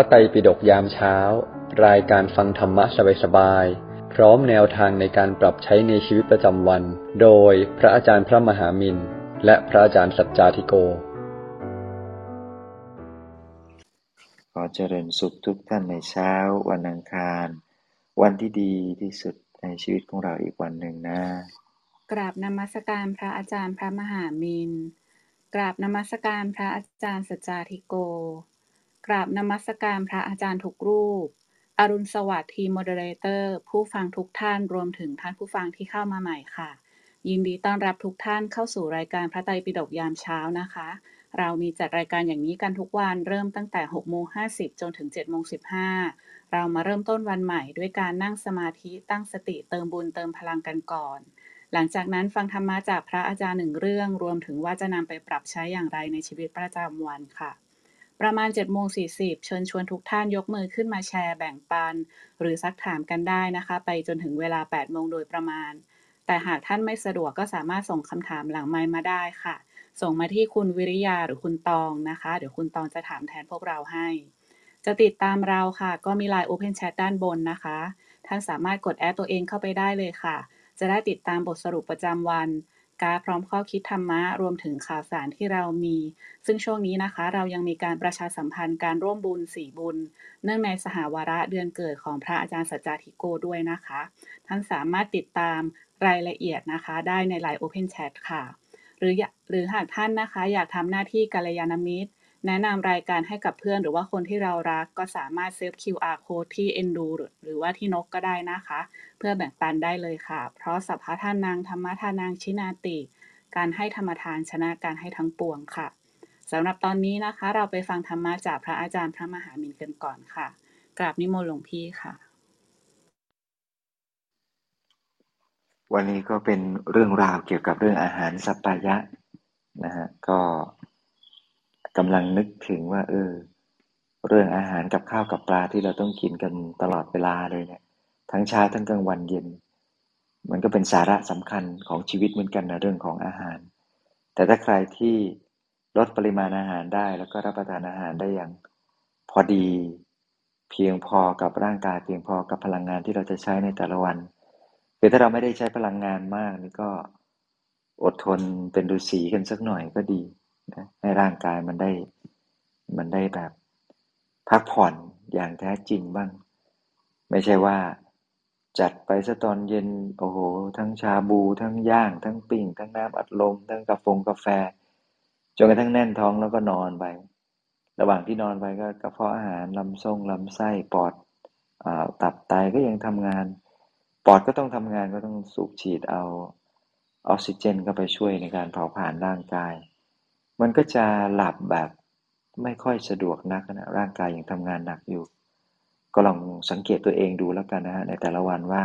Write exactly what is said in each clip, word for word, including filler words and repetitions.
ระไตรปิฎกยามเช้ารายการฟังธรรมะสบายๆพร้อมแนวทางในการปรับใช้ในชีวิตประจำวันโดยพระอาจารย์พระมหามินท์และพระอาจารย์สัจจาธิโกขอเจริญสุขทุกท่านในเช้าวันอังคารวันที่ดีที่สุดในชีวิตของเราอีกวันหนึ่งนะกราบนมัสการพระอาจารย์พระมหามินท์กราบนมัสการพระอาจารย์สัจจาธิโกกราบนมัสการพระอาจารย์ทุกรูปอรุณสวัสดิ์ทีมโมเดอเรเตอร์ผู้ฟังทุกท่านรวมถึงท่านผู้ฟังที่เข้ามาใหม่ค่ะยินดีต้อนรับทุกท่านเข้าสู่รายการพระไตรปิฎกยามเช้านะคะเรามีจัดรายการอย่างนี้กันทุกวันเริ่มตั้งแต่ หกโมงห้าสิบ จนถึง เจ็ดโมงสิบห้า เรามาเริ่มต้นวันใหม่ด้วยการนั่งสมาธิตั้งสติเติมบุญเติมพลังกันก่อนหลังจากนั้นฟังธรรมะจากพระอาจารย์หนึ่งเรื่องรวมถึงว่าจะนำไปปรับใช้อย่างไรในชีวิตประจำวันค่ะประมาณ เจ็ดโมงสี่สิบ เชิญชวนทุกท่านยกมือขึ้นมาแชร์แบ่งปันหรือซักถามกันได้นะคะไปจนถึงเวลา แปดโมงโดยประมาณแต่หากท่านไม่สะดวกก็สามารถส่งคำถามหลังไมค์มาได้ค่ะส่งมาที่คุณวิริยาหรือคุณตองนะคะเดี๋ยวคุณตองจะถามแทนพวกเราให้จะติดตามเราค่ะก็มี ไลน์ Open Chat ด้านบนนะคะท่านสามารถกดแอดตัวเองเข้าไปได้เลยค่ะจะได้ติดตามบทสรุปประจำวันการพร้อมข้อคิดธรรมะรวมถึงข่าวสารที่เรามีซึ่งช่วงนี้นะคะเรายังมีการประชาสัมพันธ์การร่วมบุญสี่บุญเนื่องในสหวาระเดือนเกิดของพระอาจารย์สัจจาธิโกด้วยนะคะท่านสามารถติดตามรายละเอียดนะคะได้ใน ไลน์ Open Chat ค่ะหรือหรือหากท่านนะคะอยากทำหน้าที่กัลยาณมิตรแนะนำรายการให้กับเพื่อนหรือว่าคนที่เรารักก็สามารถเซฟ คิว อาร์ Code ที่ Endu หรือว่าที่นกก็ได้นะคะเพื่อแบ่งปันได้เลยค่ะเพราะสัพพทานังธรรมทานังชินาติการให้ธรรมทานชนะการให้ทั้งปวงค่ะสำหรับตอนนี้นะคะเราไปฟังธรรมะจากพระอาจารย์พระมหามินท์กันก่อนค่ะกราบนิมนต์หลวงพี่ค่ะวันนี้ก็เป็นเรื่องราวเกี่ยวกับเรื่องอาหารสัปปายะนะฮะก็กำลังนึกถึงว่าเออเรื่องอาหารกับข้าวกับปลาที่เราต้องกินกันตลอดเวลาเลยเนี่ยทั้งเช้าทั้งกลางวันเย็นมันก็เป็นสาระสำคัญของชีวิตเหมือนกันนะเรื่องของอาหารแต่ถ้าใครที่ลดปริมาณอาหารได้แล้วก็รับประทานอาหารได้อย่างพอดีเพียงพอกับร่างกายเพียงพอกับพลังงานที่เราจะใช้ในแต่ละวันคือถ้าเราไม่ได้ใช้พลังงานมากนี่ก็อดทนเป็นฤาษีกันสักหน่อยก็ดีนะให้ร่างกายมันได้มันได้แบบพักผ่อนอย่างแท้จริงบ้างไม่ใช่ว่าจัดไปซะตอนเย็นโอ้โหทั้งชาบูทั้งย่างทั้งปิ้งทั้งน้ำอัดลมทั้งกาแฟกาแฟจนกระทั่งแน่นท้องแล้วก็นอนไประหว่างที่นอนไปก็กระเพาะอาหารลำทรงลำไส้ปอดอ่าตับไตก็ยังทำงานปอดก็ต้องทำงานก็ต้องสูบฉีดเอาออกซิเจนเข้าไปช่วยในการเผาผลาญร่างกายมันก็จะหลับแบบไม่ค่อยสะดวกนักนะร่างกายยังทำงานหนักอยู่ก็ลองสังเกตตัวเองดูแล้วกันนะฮะในแต่ละวันว่า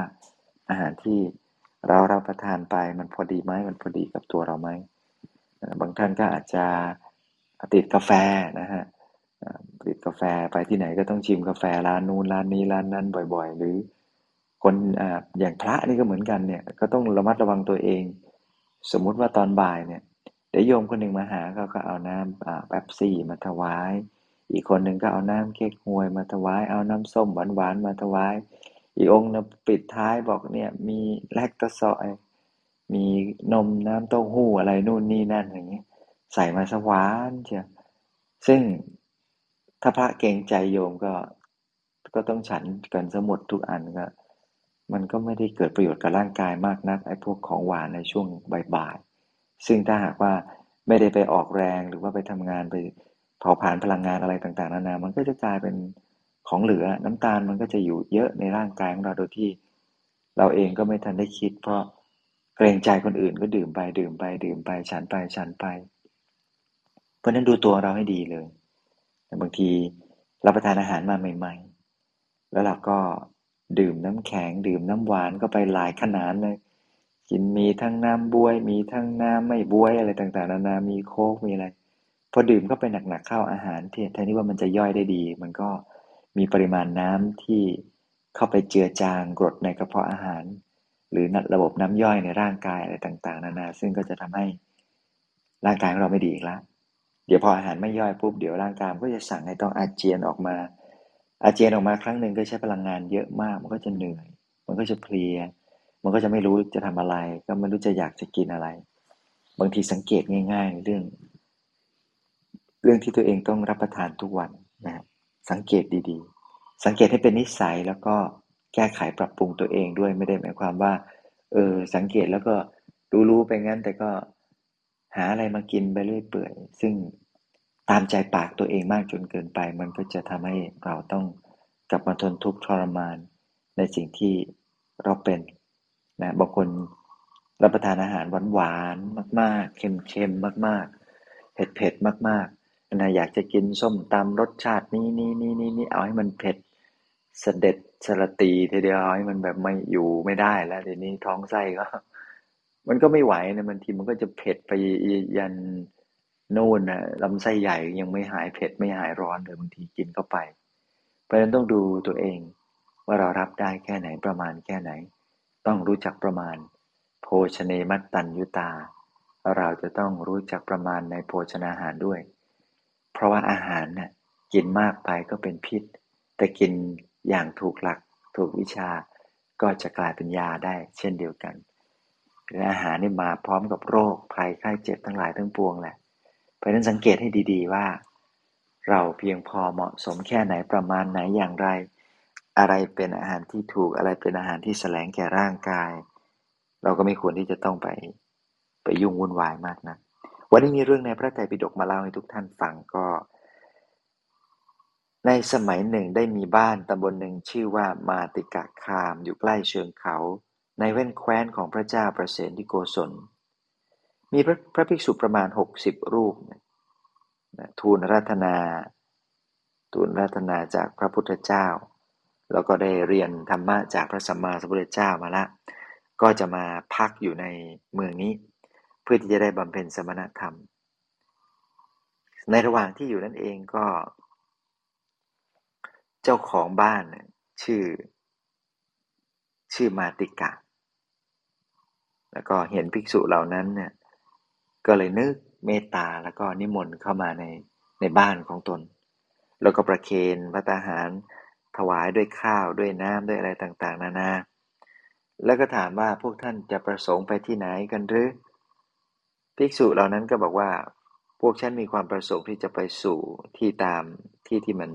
อาหารที่เรารับประทานไปมันพอดีไหมมันพอดีกับตัวเราไหมบางท่านก็อาจจะติดกาแฟนะฮะติดกาแฟไปที่ไหนก็ต้องชิมกาแฟร้านนู้นร้านนี้ร้านนั้นบ่อยๆหรือคนอ่าอย่างพระนี่ก็เหมือนกันเนี่ยก็ต้องระมัดระวังตัวเองสมมุติว่าตอนบ่ายเนี่ยเดี๋ยวโยมคนหนึ่งมาหาก็ก็เอาน้ำอ่าแป๊บซี่มาถวายอีกคนหนึ่งก็เอาน้ำเค้กฮวยมาถวายเอาน้ำส้มหวานๆมาถวายอีกองค์นะปิดท้ายบอกเนี่ยมีแลคโตซอยมีนมน้ำเต้าหู้อะไรนู่นนี่นั่นอย่างเงี้ยใส่มาสวานเชียวซึ่งถ้าพระเกรงใจโยมก็ก็ต้องฉันกันสมุดทุกอันก็มันก็ไม่ได้เกิดประโยชน์กับร่างกายมากนักไอ้พวกของหวานในช่วงบ่ายๆซึ่งถ้าหากว่าไม่ได้ไปออกแรงหรือว่าไปทำงานไปเผาผลาญพลังงานอะไรต่างๆนานามันก็จะกลายเป็นของเหลือน้ำตาลมันก็จะอยู่เยอะในร่างกายของเราโดยที่เราเองก็ไม่ทันได้คิดเพราะเกรงใจคนอื่นก็ดื่มไปดื่มไปดื่มไปฉันไปฉันไปเพราะนั้นดูตัวเราให้ดีเลยบางทีรับประทานอาหารมาใหม่ๆแล้วเราก็ดื่มน้ำแข็งดื่มน้ำหวานก็ไปหลายขนาดเลยกินมีทั้งน้ำบวยมีทั้งน้ำไม่บวยอะไรต่างๆนานามีโค้กมีอะไรพอดื่มเข้าไปหนักๆเข้าอาหารที่แทนที่ว่ามันจะย่อยได้ดีมันก็มีปริมาณน้ำที่เข้าไปเจือจางกรดในกระเพาะอาหารหรือระบบน้ำย่อยในร่างกายอะไรต่างๆนานาซึ่งก็จะทำให้ร่างกายของเราไม่ดีอีกแล้วเดี๋ยวพออาหารไม่ย่อยปุ๊บเดี๋ยวร่างกายก็จะสั่งให้ต้องอาเจียนออกมา อาเจียนออกมาครั้งหนึ่งก็ใช้พลังงานเยอะมากมันก็จะเหนื่อยมันก็จะเพลียมันก็จะไม่รู้จะทำอะไรก็ไม่รู้จะอยากจะกินอะไรบางทีสังเกตง่ายๆเรื่องเรื่องที่ตัวเองต้องรับประทานทุกวันนะสังเกตดีๆสังเกตให้เป็นนิสัยแล้วก็แก้ไขปรับปรุงตัวเองด้วยไม่ได้หมายความว่าเออสังเกตแล้วก็รู้ๆไปงั้นแต่ก็หาอะไรมากินไปเรื่อยเปื่อยซึ่งตามใจปากตัวเองมากจนเกินไปมันก็จะทำให้เราต้องกลับมาทนทุกข์ทรมานในสิ่งที่เราเป็นนะบางคนรับประทานอาหารหวานๆมากๆเค็มๆมากๆเผ็ดๆมากๆนะอยากจะกินส้มตำรสชาตินี้นี่นี่นี่นี่เอาให้มันเผ็ดเสด็จสลตีทีเดียวเอาให้มันแบบไม่อยู่ไม่ได้แล้วทีนี้ท้องไส้ก็มันก็ไม่ไหวนะบางทีมันก็จะเผ็ดไปยันโน่นนะลำไส้ใหญ่ยังไม่หายเผ็ดไม่หายร้อนเลยบางทีกินเข้าไปเพราะฉะนั้นต้องดูตัวเองว่าเรารับได้แค่ไหนประมาณแค่ไหนต้องรู้จักประมาณโภชเนมัตตัญยุตาเราจะต้องรู้จักประมาณในโภชนาหารด้วยเพราะว่าอาหารน่ะกินมากไปก็เป็นพิษแต่กินอย่างถูกหลักถูกวิชาก็จะกลายเป็นยาได้เช่นเดียวกันอาหารนี่มาพร้อมกับโรคภัยไข้เจ็บทั้งหลายทั้งปวงแหละเพราะฉะนั้นสังเกตให้ดีๆว่าเราเพียงพอเหมาะสมแค่ไหนประมาณไหนอย่างไรอะไรเป็นอาหารที่ถูกอะไรเป็นอาหารที่แสลงแก่ร่างกายเราก็ไม่ควรที่จะต้องไปไปยุ่งวุ่นวายมากนะวันนี้มีเรื่องในพระไตรปิฎกมาเล่าให้ทุกท่านฟังก็ในสมัยหนึ่งได้มีบ้านตำบลหนึ่งชื่อว่ามาติกะคามอยู่ใกล้เชิงเขาในแว่นแคว้นของพระเจ้าประเสนที่โกศลมีพระพระภิกษุประมาณหกสิบรูปนะทูลอาราธนาทูลอาราธนาจากพระพุทธเจ้าแล้วก็ได้เรียนธรรมะจากพระสัมมาสัมพุทธเจ้ามาละก็จะมาพักอยู่ในเมืองนี้เพื่อที่จะได้บำเพ็ญสมณธรรมในระหว่างที่อยู่นั่นเองก็เจ้าของบ้านชื่อชื่อมาติกะแล้วก็เห็นภิกษุเหล่านั้นเนี่ยก็เลยนึกเมตตาแล้วก็นิมนต์เข้ามาในในบ้านของตนแล้วก็ประเคนพระตาหารถวายด้วยข้าวด้วยน้ำด้วยอะไรต่างๆนานาแล้วก็ถามว่าพวกท่านจะประสงค์ไปที่ไหนกันหรือภิกษุเหล่านั้นก็บอกว่าพวกฉันมีความประสงค์ที่จะไปสู่ที่ตามที่ที่มัน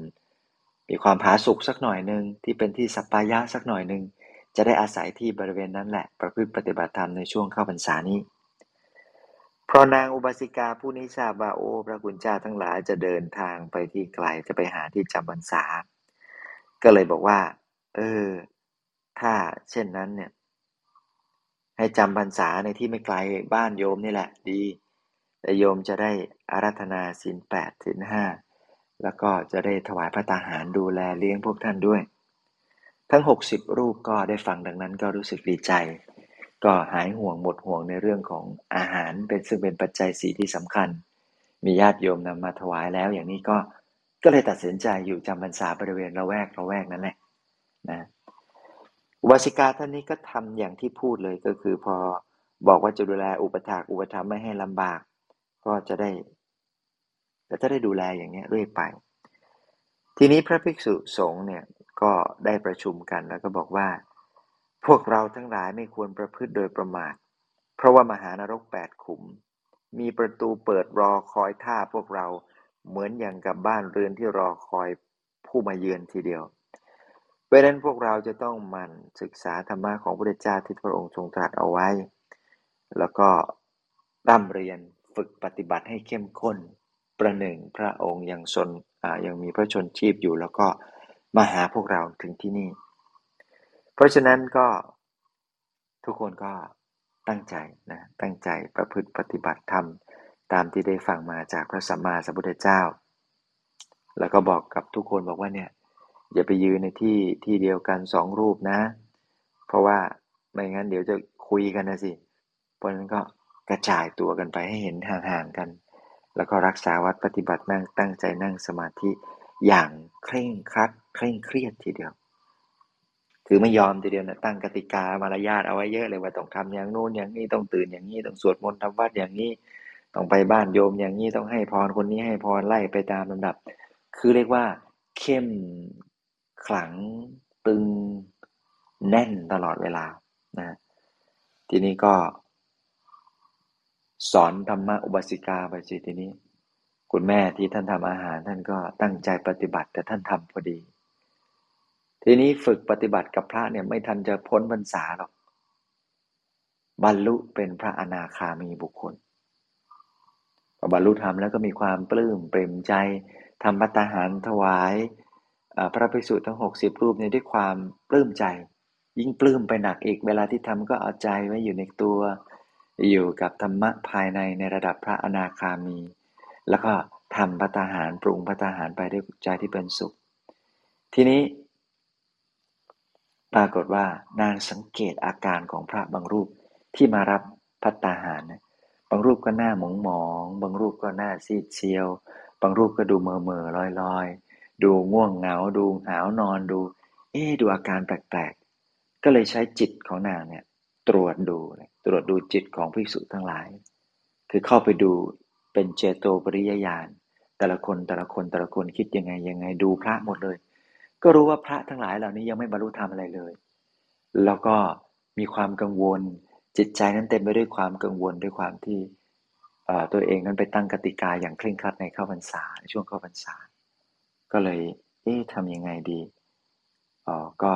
มีความผาสุกสักหน่อยนึงที่เป็นที่สัปปายะสักหน่อยนึงจะได้อาศัยที่บริเวณนั้นแหละประพฤติปฏิบัติธรรมในช่วงเข้าพรรษานี้เพราะนางอุบาสิกาผู้นี้ทราบว่าโอ้พระคุณเจ้าทั้งหลายจะเดินทางไปที่ไกลจะไปหาที่จำพรรษาก็เลยบอกว่าเออถ้าเช่นนั้นเนี่ยให้จำพรรษาในที่ไม่ไกลบ้านโยมนี่แหละดีแต่โยมจะได้อาราธนาศีลแปดศีลห้าแล้วก็จะได้ถวายพระตาหารดูแลเลี้ยงพวกท่านด้วยทั้งหกสิบรูปก็ได้ฟังดังนั้นก็รู้สึกดีใจก็หายห่วงหมดห่วงในเรื่องของอาหารเป็นซึ่งเป็นปัจจัยสี่ที่สำคัญมีญาติโยมนำมาถวายแล้วอย่างนี้ก็ก็เลยตัดสินใจอยู่จำพรรษาบริเวณละแวกละแวกนั้นแหละนะอุบาสิกาท่านนี้ก็ทำอย่างที่พูดเลยก็คือพอบอกว่าจะดูแลอุปถากอุปถัมภ์ไม่ให้ลำบากก็จะได้ก็จะได้ดูแลอย่างนี้เรื่อยไปทีนี้พระภิกษุสงฆ์เนี่ยก็ได้ประชุมกันแล้วก็บอกว่าพวกเราทั้งหลายไม่ควรประพฤติโดยประมาทเพราะว่ามหานรกแปดขุมมีประตูเปิดรอคอยท่าพวกเราเหมือนอย่างกับบ้านเรือนที่รอคอยผู้มาเยือนทีเดียวเพราะฉะนั้นพวกเราจะต้องหมั่นศึกษาธรรมะของพระพุทธเจ้าที่พระองค์ทรงตรัสเอาไว้แล้วก็ร่ำเรียนฝึกปฏิบัติให้เข้มข้นประหนึ่งพระองค์ยังทรงอ่ายังมีพระชนชีพอยู่แล้วก็มาหาพวกเราถึงที่นี่เพราะฉะนั้นก็ทุกคนก็ตั้งใจนะตั้งใจประพฤติปฏิบัติธรรมตามที่ได้ฟังมาจากพระสัมมาสัมพุทธเจ้าแล้วก็บอกกับทุกคนบอกว่าเนี่ยอย่าไปยืนในที่ที่เดียวกันสองรูปนะเพราะว่าไม่งั้นเดี๋ยวจะคุยกันนะสิเพราะฉะนั้นก็กระจายตัวกันไปให้เห็นห่างๆกันแล้วก็รักษาวัดปฏิบัตินั่งตั้งใจนั่งสมาธิอย่างเคร่งครัดเคร่งเครียดทีเดียวคือไม่ยอมทีเดียวนะตั้งกติกามารยาทเอาไว้เยอะเลยว่าต้องทำอย่างโน้นอย่างนี้ต้องตื่นอย่างนี้ต้องสวดมนต์ทำวัดอย่างนี้ต้องไปบ้านโยมอย่างนี้ต้องให้พรคนนี้ให้พรไล่ไปตามลำดับคือเรียกว่าเข้ม ขลังตึงแน่นตลอดเวลานะทีนี้ก็สอนธรรมะอุบาสิกาไปสิทีนี้คุณแม่ที่ท่านทำอาหารท่านก็ตั้งใจปฏิบัติแต่ท่านทำพอดีทีนี้ฝึกปฏิบัติกับพระเนี่ยไม่ทันจะพ้นพรรษาหรอกบรรลุเป็นพระอนาคามีบุคคลพอบรรลุธรรมแล้วก็มีความปลื้มปริ่มใจทำภัตตาหารถวายพระภิกษุทั้งหกสิบรูปเนี่ยด้วยความปลื้มใจยิ่งปลื้มไปหนักอีกเวลาที่ทำก็เอาใจไว้อยู่ในตัวอยู่กับธรรมะภายในในระดับพระอนาคามีแล้วก็ทำภัตตาหารปรุงภัตตาหารไปด้วยใจที่เป็นสุขทีนี้ปรากฏว่านางสังเกตอาการของพระบางรูปที่มารับภัตตาหารนะบางรูปก็หน้าหมองหมองบางรูปก็หน้าซีดเชียวบางรูปก็ดูเมื่อเมื่อลอยลอยดูง่วงเหงาดูหาวนอนดูเอ๊ะดูอาการแปลกๆก็เลยใช้จิตของนางเนี่ยตรวจดูตรวจดูจิตของภิกษุทั้งหลายคือเข้าไปดูเป็นเจโตปริยญาณแต่ละคนแต่ละคนแต่ละคนคิดยังไงยังไงดูพระหมดเลยก็รู้ว่าพระทั้งหลายเหล่านี้ยังไม่บรรลุธรรมอะไรเลยแล้วก็มีความกังวลจิตใจนั้นเต็มไปด้วยความกังวลด้วยความที่ตัวเองนั้นไปตั้งกติกาอย่างเคร่งครัดในเข้าพรรษาในช่วงเข้าพรรษาก็เลยเอ๊ะทำยังไงดีอ๋อก็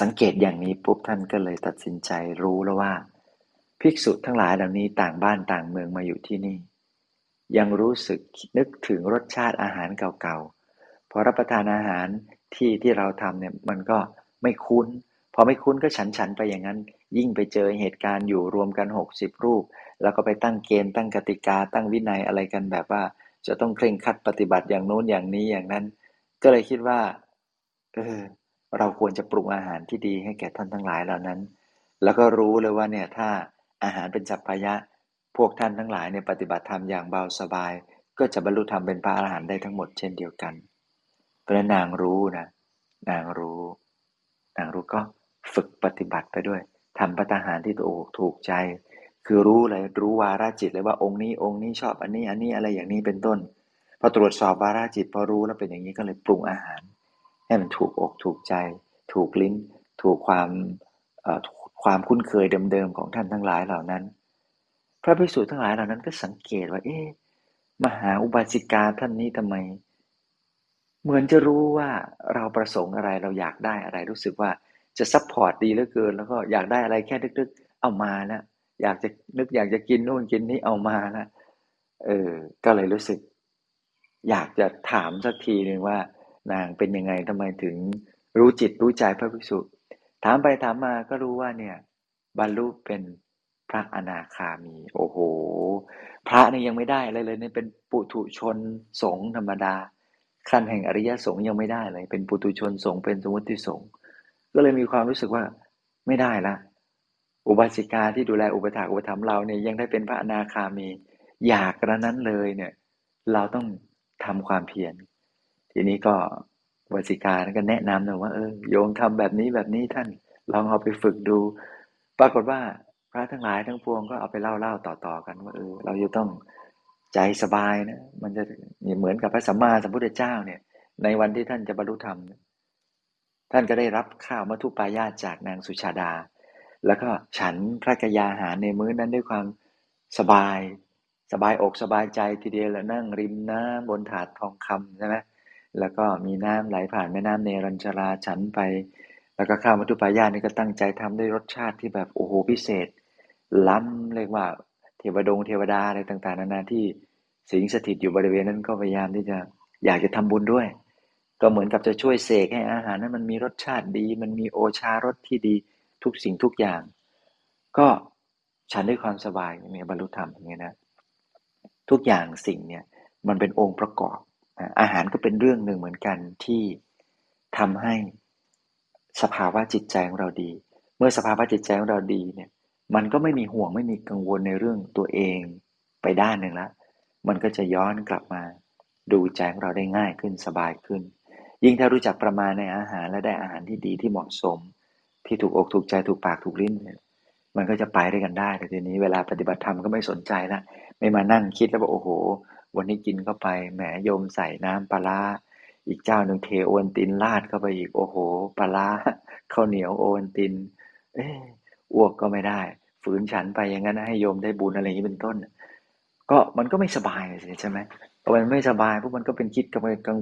สังเกตอย่างนี้ปุ๊บท่านก็เลยตัดสินใจรู้แล้วว่าภิกษุทั้งหลายเหล่านี้ต่างบ้านต่างเมืองมาอยู่ที่นี่ยังรู้สึกนึกถึงรสชาติอาหารเก่าๆพอรับประทานอาหารที่ที่เราทำเนี่ยมันก็ไม่คุ้นพอไม่คุ้นก็ฉันๆไปอย่างนั้นยิ่งไปเจอเหตุการณ์อยู่รวมกันหกสิบรูปแล้วก็ไปตั้งเกณฑ์ตั้งกติกาตั้งวินัยอะไรกันแบบว่าจะต้องเคร่งครัดปฏิบัติอย่างโน้นอย่างนี้อย่างนั้นก็เลยคิดว่าเออเราควรจะปรุงอาหารที่ดีให้แก่ท่านทั้งหลายเหล่านั้นแล้วก็รู้เลยว่าเนี่ยถ้าอาหารเป็นสัพพยะพวกท่านทั้งหลายเนี่ยปฏิบัติธรรมอย่างเบาสบายก็จะบรรลุธรรมเป็นพระอรหันต์ได้ทั้งหมดเช่นเดียวกันเพราะนางรู้นะนางรู้นางรู้ก็ฝึกปฏิบัติไปด้วยทำภัตตาหารที่ตัวถูกใจคือรู้เลยรู้วาระจิตเลยว่าองค์นี้องค์นี้ชอบอันนี้อันนี้อะไรอย่างนี้เป็นต้นพอตรวจสอบวาระจิตพอรู้แล้วเป็นอย่างนี้ก็เลยปรุงอาหารให้มันถูกอกถูกใจถูกลิ้นถูกความเอ่อความคุ้นเคยเดิมๆของท่านทั้งหลายเหล่านั้นพระภิกษุทั้งหลายเหล่านั้นก็สังเกตว่าเอ๊ะมหาอุบาสิกาท่านนี้ทำไมเหมือนจะรู้ว่าเราประสงค์อะไรเราอยากได้อะไรรู้สึกว่าจะซัพพอร์ตดีเหลือเกินแล้วก็อยากได้อะไรแค่นึกๆเอามานะอยากจะนึกอยากจะกินนู่นกินนี่เอามานะเออก็เลยรู้สึกอยากจะถามสักทีนึงว่านางเป็นยังไงทำไมถึงรู้จิตรู้ใจพระภิกษุถามไปถามมาก็รู้ว่าเนี่ยบรรลุเป็นพระอนาคามีโอ้โหพระนี่ยังไม่ได้อะไรเลยเนี่ยเป็นปุถุชนสงฆ์ธรรมดาขั้นแห่งอริยสงฆ์ยังไม่ได้เลยเป็นปุถุชนสงฆ์เป็นสมุติสงฆ์ก็เลยมีความรู้สึกว่าไม่ได้ละอุบาสิกาที่ดูแลอุปถากอุปถัมภ์เราเนี่ยยังได้เป็นพระอนาคามีอยากกระนั้นเลยเนี่ยเราต้องทำความเพียรทีนี้ก็อุบาสิกาก็แนะนำหน่อยว่าเออโยมทำแบบนี้แบบนี้ท่านลองเอาไปฝึกดูปรากฏว่าพระทั้งหลายทั้งปวงก็เอาไปเล่าเล่าต่อๆกันว่าเออเราจะต้องใจสบายนะมันจะเหมือนกับพระสัมมาสัมพุทธเจ้าเนี่ยในวันที่ท่านจะบรรลุธรรมท่านก็ได้รับข้าวมัทุปายาตจากนางสุชาดาแล้วก็ฉันพระกยาหารในมื้อนั้นด้วยความสบายสบายอกสบายใจทีเดียวแล้วนั่งริมน้ำบนถาดทองคำใช่ไหมแล้วก็มีน้ำไหลผ่านแม่น้ำเนรัญชราฉันไปแล้วก็ข้าวมัทุปายาตนี่ก็ตั้งใจทำด้วยรสชาติที่แบบโอ้โหพิเศษล้ำเรียกว่าเทวดงเทวดาอะไรต่างๆนานาที่สิงสถิตอยู่บริเวณนั้นก็พยายามที่จะอยากจะทำบุญด้วยก็เหมือนกับจะช่วยเสกให้อาหารนั้นมันมีรสชาติดีมันมีโอชารสที่ดีทุกสิ่งทุกอย่างก็ฉันด้วยความสบายมีบรรลุธรรมอย่างเงี้ยนะทุกอย่างสิ่งเนี่ยมันเป็นองค์ประกอบอาหารก็เป็นเรื่องหนึ่งเหมือนกันที่ทำให้สภาวะจิตใจของเราดีเมื่อสภาวะจิตใจของเราดีเนี่ยมันก็ไม่มีห่วงไม่มีกังวลในเรื่องตัวเองไปด้านหนึ่งละมันก็จะย้อนกลับมาดูใจของเราได้ง่ายขึ้นสบายขึ้นยิ่งถ้ารู้จักประมาณในอาหารและได้อาหารที่ดีที่เหมาะสมที่ถูกอกถูกใจถูกปากถูกลิ้นมันก็จะไปด้วยกันได้แต่ทีนี้เวลาปฏิบัติธรรมก็ไม่สนใจละไม่มานั่งคิดแล้วว่าโอ้โหวันนี้กินเข้าไปแหมโยมใส่น้ำปลา อีกเจ้าหนึ่งเทโอวัลตินราดเข้าไปอีกโอ้โหปลาร้าข้าวเหนียวโอวัลตินเอ้ยอ้วกก็ไม่ได้ฝืนฉันไปอย่างนั้นให้โยมได้บุญอะไรอย่างนี้เป็นต้นก็มันก็ไม่สบายใช่ไหมพอมันไม่สบายพวกมันก็เป็นคิดกังวลกั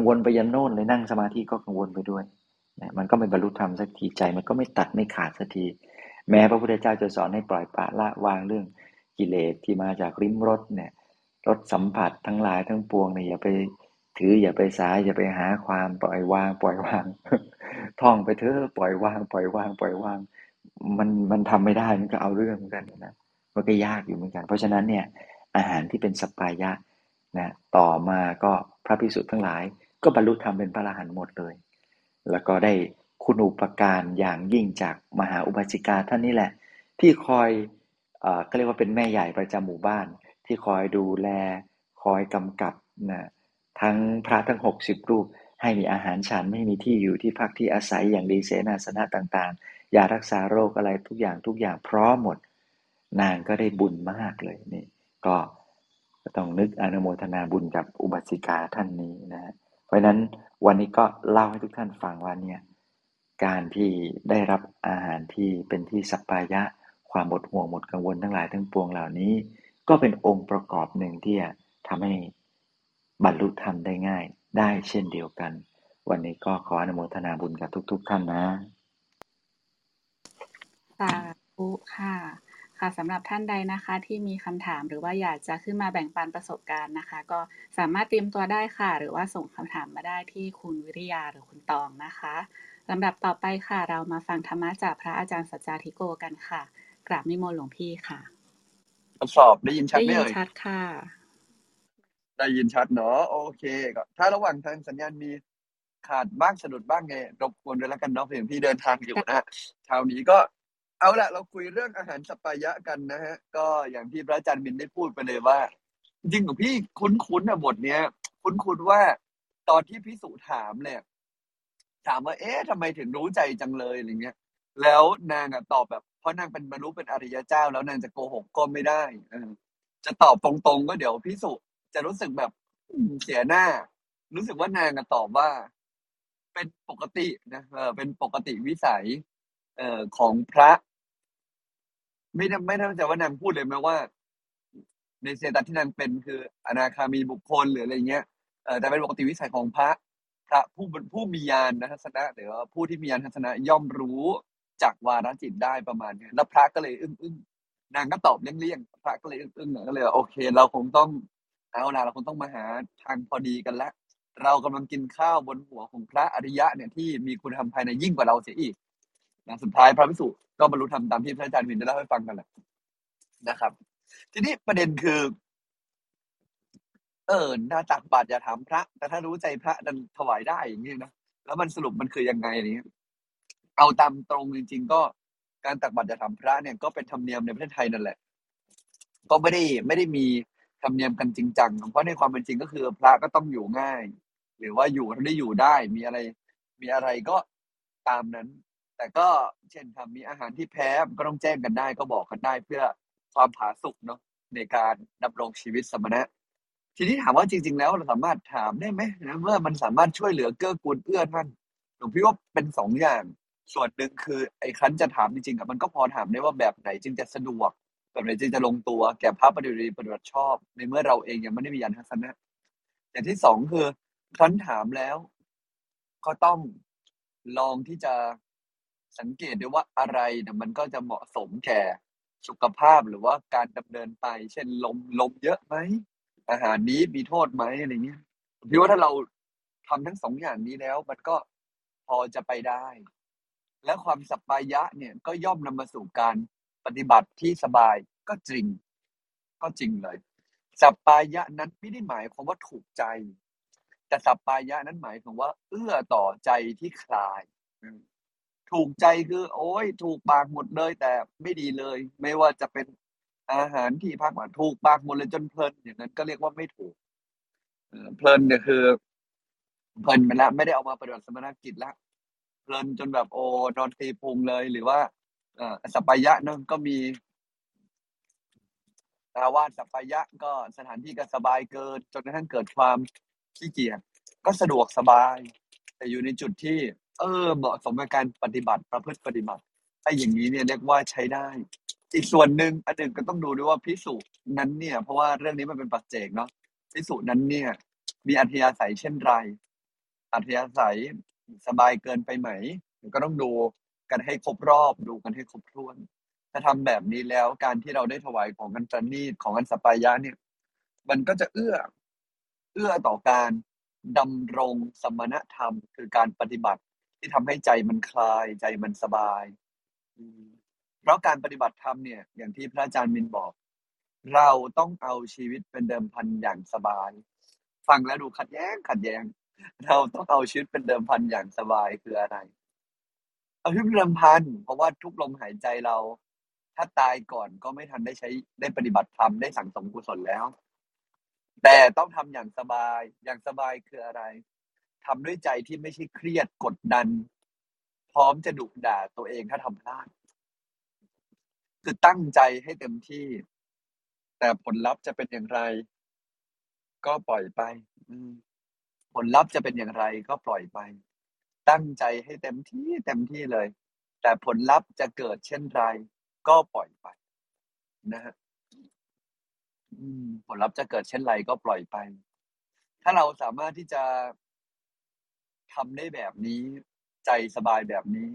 งวลไปยันโน่นเลยนั่งสมาธิก็กังวลไปด้วยมันก็ไม่บรรลุธรรมสักทีใจมันก็ไม่ตัดไม่ขาดสักทีแม้พระพุทธเจ้าจะสอนให้ปล่อยปละละวางเรื่องกิเลสที่มาจากริมรสเนี่ยรสสัมผัสทั้งหลายทั้งปวงเนี่ยอย่าไปถืออย่าไปสายอย่าไปหาความปล่อยวางปล่อยวางท่องไปเถอะปล่อยวางปล่อยวางปล่อยวางมันมันทำไม่ได้มันก็เอาเรื่องเหมือนกันนะมันก็ยากอยู่เหมือนกันเพราะฉะนั้นเนี่ยอาหารที่เป็นสัปปายะนะต่อมาก็พระภิกษุทั้งหลายก็บรรลุธรรมเป็นพระอรหันต์หมดเลยแล้วก็ได้คุณูปการอย่างยิ่งจากมหาอุบาสิกาท่านนี่แหละที่คอยเอ่อก็เรียกว่าเป็นแม่ใหญ่ประจำหมู่บ้านที่คอยดูแลคอยกำกับนะทั้งพระทั้งหกสิบรูปให้มีอาหารฉันให้มีที่อยู่ที่พักที่อาศัยอย่างดีเสนาสนะต่างๆยารักษาโรคอะไรทุกอย่างทุกอย่างพร้อมหมดนางก็ได้บุญมากเลยนี่ก็ต้องนึกอนุโมทนาบุญกับอุบาสิกาท่านนี้นะเพราะฉะนั้นวันนี้ก็เล่าให้ทุกท่านฟังว่าเนี่ยการที่ได้รับอาหารที่เป็นที่สัปปายะความหมดห่วงหมดกังวลทั้งหลายทั้งปวงเหล่านี้ก็เป็นองค์ประกอบหนึ่งที่จะทำให้บรรลุธรรมได้ง่ายได้เช่นเดียวกันวันนี้ก็ขออนุโมทนาบุญกับทุกๆท่านนะสาธุค่ะค่ะสำหรับท่านใดนะคะที่มีคำถามหรือว่าอยากจะขึ้นมาแบ่งปันประสบการณ์นะคะก็สามารถเตรียมตัวได้ค่ะหรือว่าส่งคำถามมาได้ที่คุณวิริยาหรือคุณตองนะคะลำดับต่อไปค่ะเรามาฟังธรรมะจากพระอาจารย์สัจจาธิโกกันค่ะกราบนิมนต์หลวงพี่ค่ะทดสอบได้ยินชัดไหมเอ่ยได้ยินชัดค่ะได้ยินชัดเนาะโอเคก็ถ้าระหว่างทางสัญญาณมีขาดบ้างสะดุดบ้างไงรบกวนด้วยแล้วกันเนาะเพื่อนพี่เดินทางอยู่นะเช้านี้ก็เอาละเราคุยเรื่องอาหารสัปปายะกันนะฮะก็อย่างที่พระอาจารย์บินได้พูดไปเลยว่าจริงๆของพี่คุ้นๆนะบทเนี้ยคุ้นๆว่าตอนที่ภิกษุถามเนี่ยถามว่าเอ๊ะทำไมถึงรู้ใจจังเลยอะไรเงี้ยแล้วนางอ่ะตอบแบบเพราะนางเป็นบรรลุเป็นอริยเจ้าแล้วนางจะโกหกก็ไม่ได้เออจะตอบตรงๆก็เดี๋ยวภิกษุจะรู้สึกแบบเสียหน้ารู้สึกว่านางอ่ะตอบว่าเป็นปกตินะเออเป็นปกติวิสัยเอ่อของพระไม่ไม่น่าจะว่านางพูดเลยมั้ยว่าในเสตัสที่นางเป็นคืออนาคามีบุคคลหรืออะไรเงี้ยเอ่อแต่เป็นปกติวิสัยของพระพระผู้ผู้มีญาณทัศนะหรือว่าผู้ที่มีญาณทัศนะย่อมรู้จักวาระจิตได้ประมาณนี้แล้วพระก็เลยอึ้งๆนางก็ตอบเลี่ยงๆพระก็เลยอึ้งๆก็เลยโอเคเราคงต้องเอาล่ะเราคงต้องมาหาทางพอดีกันละเรากำลังกินข้าวบนหัวของพระอริยะเนี่ยที่มีคุณธรรมภายในยิ่งกว่าเราเสียอีกนะสุดท้ายพระภิกษุก็บรรลุธรรมตามที่พระอาจารย์วินได้เล่าให้ฟังกันแหละนะครับทีนี้ประเด็นคือเออหน้าตักบาตรอย่าถามพระแต่ถ้ารู้ใจพระดันถวายได้อย่างนี้นะแล้วมันสรุปมันคือยังไงอย่างนี้เอาตามตรงจริงๆก็การตักบาตรอย่าถามพระเนี่ยก็เป็นธรรมเนียมในประเทศไทยนั่นแหละก็ไม่ได้ไม่ได้มีธรรมเนียมกันจริงจังเพราะในความเป็นจริงก็คือพระก็ต้องอยู่ง่ายหรือว่าอยู่ได้อยู่ได้มีอะไรมีอะไรก็ตามนั้นแต่ก็เช่นทำมีอาหารที่แพ้ก็ต้องแจ้งกันได้ก็บอกกันได้เพื่อความผาสุกเนาะในการดำรงชีวิตสมณะทีนี้ถามว่าจริงๆแล้วเราสามารถถามได้ไหมนะเมื่อมันสามารถช่วยเหลือเกื้อกูลเอื้อท่านหลวงพี่ว่าเป็นสองอย่างส่วนหนึ่งคือไอ้คันจะถามจริงๆกับมันก็พอถามได้ว่าแบบไหนจึงจะสะดวกแบบไหนจึงจะลงตัวแก่พระปฏิบัติปฏิบัติชอบในเมื่อเราเองยังไม่ได้มีญาณทัศนะอย่างที่สองคือคันถามแล้วก็ต้องลองที่จะสังเกตด้วยว่าอะไรเนี่ยมันก็จะเหมาะสมแก่สุขภาพหรือว่าการดำเนินไปเช่นลมลมเยอะไหมอาหารนี้มีโทษไหมอะไรเงี้ยผมคิดว่าถ้าเราทำทั้งสองอย่างนี้แล้วมันก็พอจะไปได้และความสัปปายะเนี่ยก็ย่อมนำมาสู่การปฏิบัติที่สบายก็จริงก็จริงเลยสัปปายะนั้นไม่ได้หมายความว่าถูกใจแต่สัปปายะนั้นหมายถึงว่าเอื้อต่อใจที่คลายถูกใจคือโอ้ยถูกปากหมดเลยแต่ไม่ดีเลยไม่ว่าจะเป็นอาหารที่พักหวานถูกปากหมดเลยจนเพลินอย่างนั้นก็เรียกว่าไม่ถูกเพลินเนี่ยคือเพลินไปแล้วไม่ได้เอามาปฏิบัติสมณกิจละเพลินจนแบบโอ้นอนตีพุงเลยหรือว่าสัปปายะเนาะก็มีอาวาสสัปปายะก็สถานที่ก็สบายเกินจนกระทั่งเกิดความขี้เกียจ ก็สะดวกสบายแต่อยู่ในจุดที่เออเหมาะสมกับการปฏิบัติประพฤติปฏิบัติถ้าอย่างนี้เนี่ยเรียกว่าใช้ได้อีกส่วนหนึ่งอันหนึ่งก็ต้องดูด้วยว่าภิกษุนั้นเนี่ยเพราะว่าเรื่องนี้มันเป็นปัจเจกเนาะภิกษุนั้นเนี่ยมีอัธยาศัยเช่นไรอัธยาศัยสบายเกินไปไหมก็ต้องดูกันให้ครบรอบดูกันให้ครบถ้วนถ้าทำแบบนี้แล้วการที่เราได้ถวายของกันตรณีตของกันสัปปายะเนี่ยมันก็จะเอื้อเอื้อต่อการดำรงสมณธรรมคือการปฏิบัติที่ทำให้ใจมันคลายใจมันสบายเพราะการปฏิบัติธรรมเนี่ยอย่างที่พระอาจารย์มินบอกเราต้องเอาชีวิตเป็นเดิมพันอย่างสบายฟังแล้วดูขัดแย้งขัดแย้งเราต้องเอาชีวิตเป็นเดิมพันอย่างสบายคืออะไรเอาชีวิตเป็นเดิมพันเพราะว่าทุกลมหายใจเราถ้าตายก่อนก็ไม่ทันได้ใช้ได้ปฏิบัติธรรมได้สั่งสมกุศลแล้วแต่ต้องทำอย่างสบายอย่างสบายคืออะไรทำด้วยใจที่ไม่ใช่เครียดกดดันพร้อมจะดุด่าตัวเองถ้าทำพลาดคือตั้งใจให้เต็มที่แต่ผลลัพธ์จะเป็นอย่างไรก็ปล่อยไปผลลัพธ์จะเป็นอย่างไรก็ปล่อยไปตั้งใจให้เต็มที่เต็มที่เลยแต่ผลลัพธ์จะเกิดเช่นไรก็ปล่อยไปนะฮะผลลัพธ์จะเกิดเช่นไรก็ปล่อยไปถ้าเราสามารถที่จะทำได้แบบนี้ใจสบายแบบนี้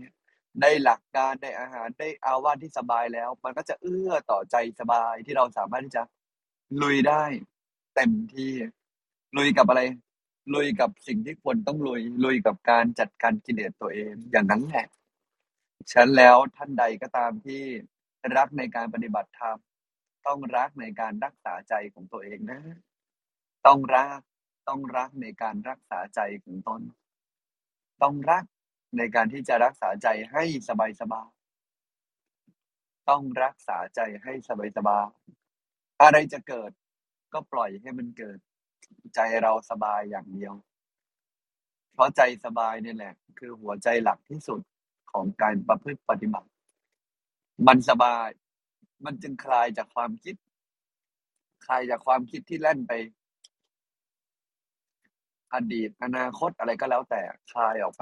ได้หลักการได้อาหารได้อาวาสที่สบายแล้วมันก็จะเอื้อต่อใจสบายที่เราสามารถที่จะลุยได้เต็มที่ลุยกับอะไรลุยกับสิ่งที่ควรต้องลุยลุยกับการจัดการกิเลสตัวเองอย่างนั้นแหละฉะนั้นแล้วท่านใดก็ตามที่รักในการปฏิบัติธรรมต้องรักในการรักษาใจของตัวเองนะต้องรักต้องรักในการรักษาใจของตนต้องรักในการที่จะรักษาใจให้สบายสบายต้องรักษาใจให้สบายสบายอะไรจะเกิดก็ปล่อยให้มันเกิดใจเราสบายอย่างเดียวเพราะใจสบายนี่แหละคือหัวใจหลักที่สุดของการประพฤติปฏิบัติมันสบายมันจึงคลายจากความคิดคลายจากความคิดที่แล่นไปอดีตอนาคตอะไรก็แล้วแต่คลายออกไป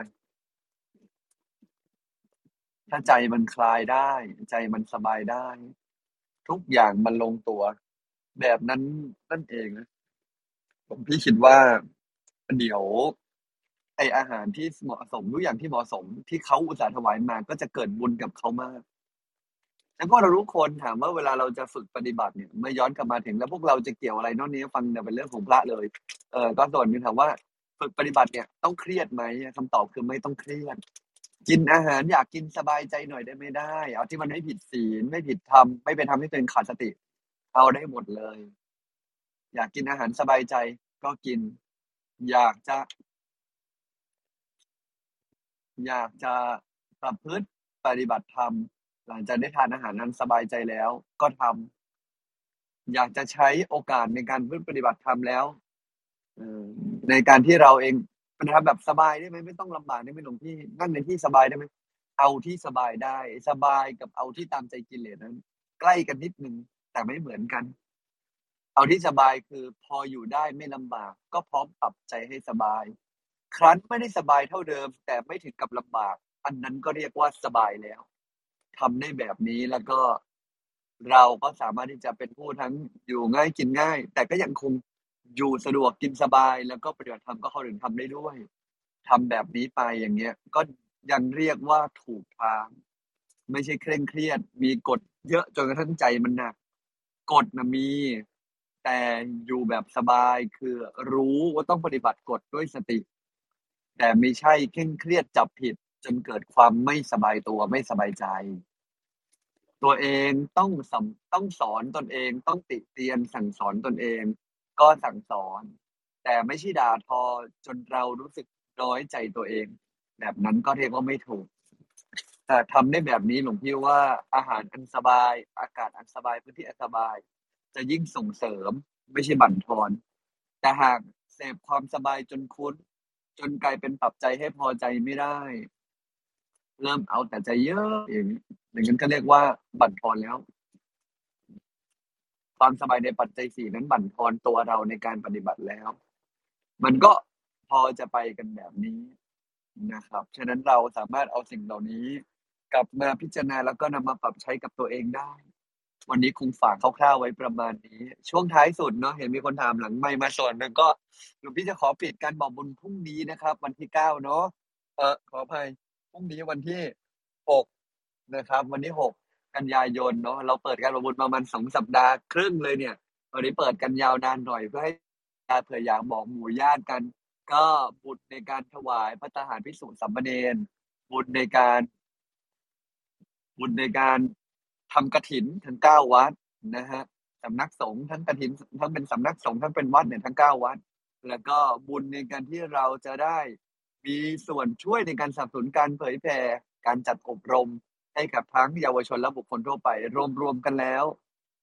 ถ้าใจมันคลายได้ใจมันสบายได้ทุกอย่างมันลงตัวแบบนั้นนั่นเองนะผมพี่คิดว่าเดี๋ยวไออาหารที่เหมาะสมทุกอย่างที่เหมาะสมที่เขาอุตส่าห์ถวายมาก็จะเกิดบุญกับเขามากแล้วก็เรารู้คนถามว่าเวลาเราจะฝึกปฏิบัติเนี่ยไม่ย้อนกลับมาถึงแล้วพวกเราจะเกี่ยวอะไรนอกนี้ฟังเนี่ยเป็นเรื่องของพระเลยเออก็ส่วนนึงถามว่าฝึกปฏิบัติเนี่ยต้องเครียดไหมคำตอบคือไม่ต้องเครียดกินอาหารอยากกินสบายใจหน่อยได้ไม่ได้เอาที่มันไม่ผิดศีลไม่ผิดธรรมไม่เป็นธรรมให้ตัวเองขาดสติเอาได้หมดเลยอยากกินอาหารสบายใจก็กินอยากจะอยากจะประพฤติปฏิบัติธรรมหลังจากได้ทานอาหารนั้นสบายใจแล้วก็ทำอยากจะใช้โอกาสในการปฏิบัติธรรมแล้วในการที่เราเองมันทำแบบสบายได้ไหมไม่ต้องลำบากได้ไหมหลวงพี่นั่งในที่สบายได้ไหมเอาที่สบายได้สบายกับเอาที่ตามใจกิเลสนั้นใกล้กันนิดนึงแต่ไม่เหมือนกันเอาที่สบายคือพออยู่ได้ไม่ลำบากก็พร้อมปรับใจให้สบายครั้นไม่ได้สบายเท่าเดิมแต่ไม่ถึงกับลำบากอันนั้นก็เรียกว่าสบายแล้วทำได้แบบนี้แล้วก็เราก็สามารถที่จะเป็นผู้ทั้งอยู่ง่ายกินง่ายแต่ก็ยังคงอยู่สะดวกกินสบายแล้วก็ปฏิบัติธรรมก็เข้าถึงทำได้ด้วยทำแบบนี้ไปอย่างเงี้ยก็ยังเรียกว่าถูกทางไม่ใช่เคร่งเครียดมีกฎเยอะจนกระทั่งใจมันหนักกฎนะมีแต่อยู่แบบสบายคือรู้ว่าต้องปฏิบัติกฎด้วยสติแต่ไม่ใช่เคร่งเครียดจับผิดจนเกิดความไม่สบายตัวไม่สบายใจตัวเองต้องต้องสอนตนเองต้องติเตียนสั่งสอนตนเองก็สั่งสอนแต่ไม่ใช่ด่าทอจนเรารู้สึกน้อยใจตัวเองแบบนั้นก็เรียกว่าไม่ถูกแต่ทำได้แบบนี้หลวงพี่ว่าอาหารอันสบายอากาศอันสบายพื้นที่อันสบายจะยิ่งส่งเสริมไม่ใช่บั่นทอนแต่หากเสพความสบายจนคุ้นจนกลายเป็นปรับใจให้พอใจไม่ได้เริ่มเอาแต่ใจเยอะอย่างนั้นก็เรียกว่าบั่นทอนแล้วความสบายในปัจจัยสี่นั้นบั่นทอนตัวเราในการปฏิบัติแล้วมันก็ พอจะไปกันแบบนี้นะครับฉะนั้นเราสามารถเอาสิ่งเหล่านี้กลับมาพิจารณาแล้วก็นำมาปรับใช้กับตัวเองได้วันนี้คงฝากคร่าวๆไว้ประมาณนี้ช่วงท้ายสุดเนาะเห็นมีคนถามหลังไมค์มาส่วนนึงก็หลวงพี่จะขอปิดการบอกบุญพรุ่งนี้นะครับวันที่เก้าเนาะเออขออภัยพรุ่งนี้วันที่หกนะครับวันที่หกกันยายนเนาะเราเปิดการบอกบุญประมาณสองสัปดาห์ครึ่งเลยเนี่ยวันนี้เปิดกันยาวนานหน่อยเพื่อให้เผื่ออยากบอกหมู่ญาติกันก็บุญในการถวายพระตาหารภิกษุสามเณรบุญในการบุญในการทำกฐินทั้งเก้าวัดนะฮะสำนักสงฆ์ทั้งกฐินทั้งเป็นสำนักสงฆ์ทั้งเป็นวัดเนี่ยทั้งเก้าวัดแล้วก็บุญในการที่เราจะได้มีส่วนช่วยในการสนับสนุนการเผยแผ่การจัดอบรมให้กับทั้งเยาวชนและบุคคลทั่วไปรวมๆกันแล้ว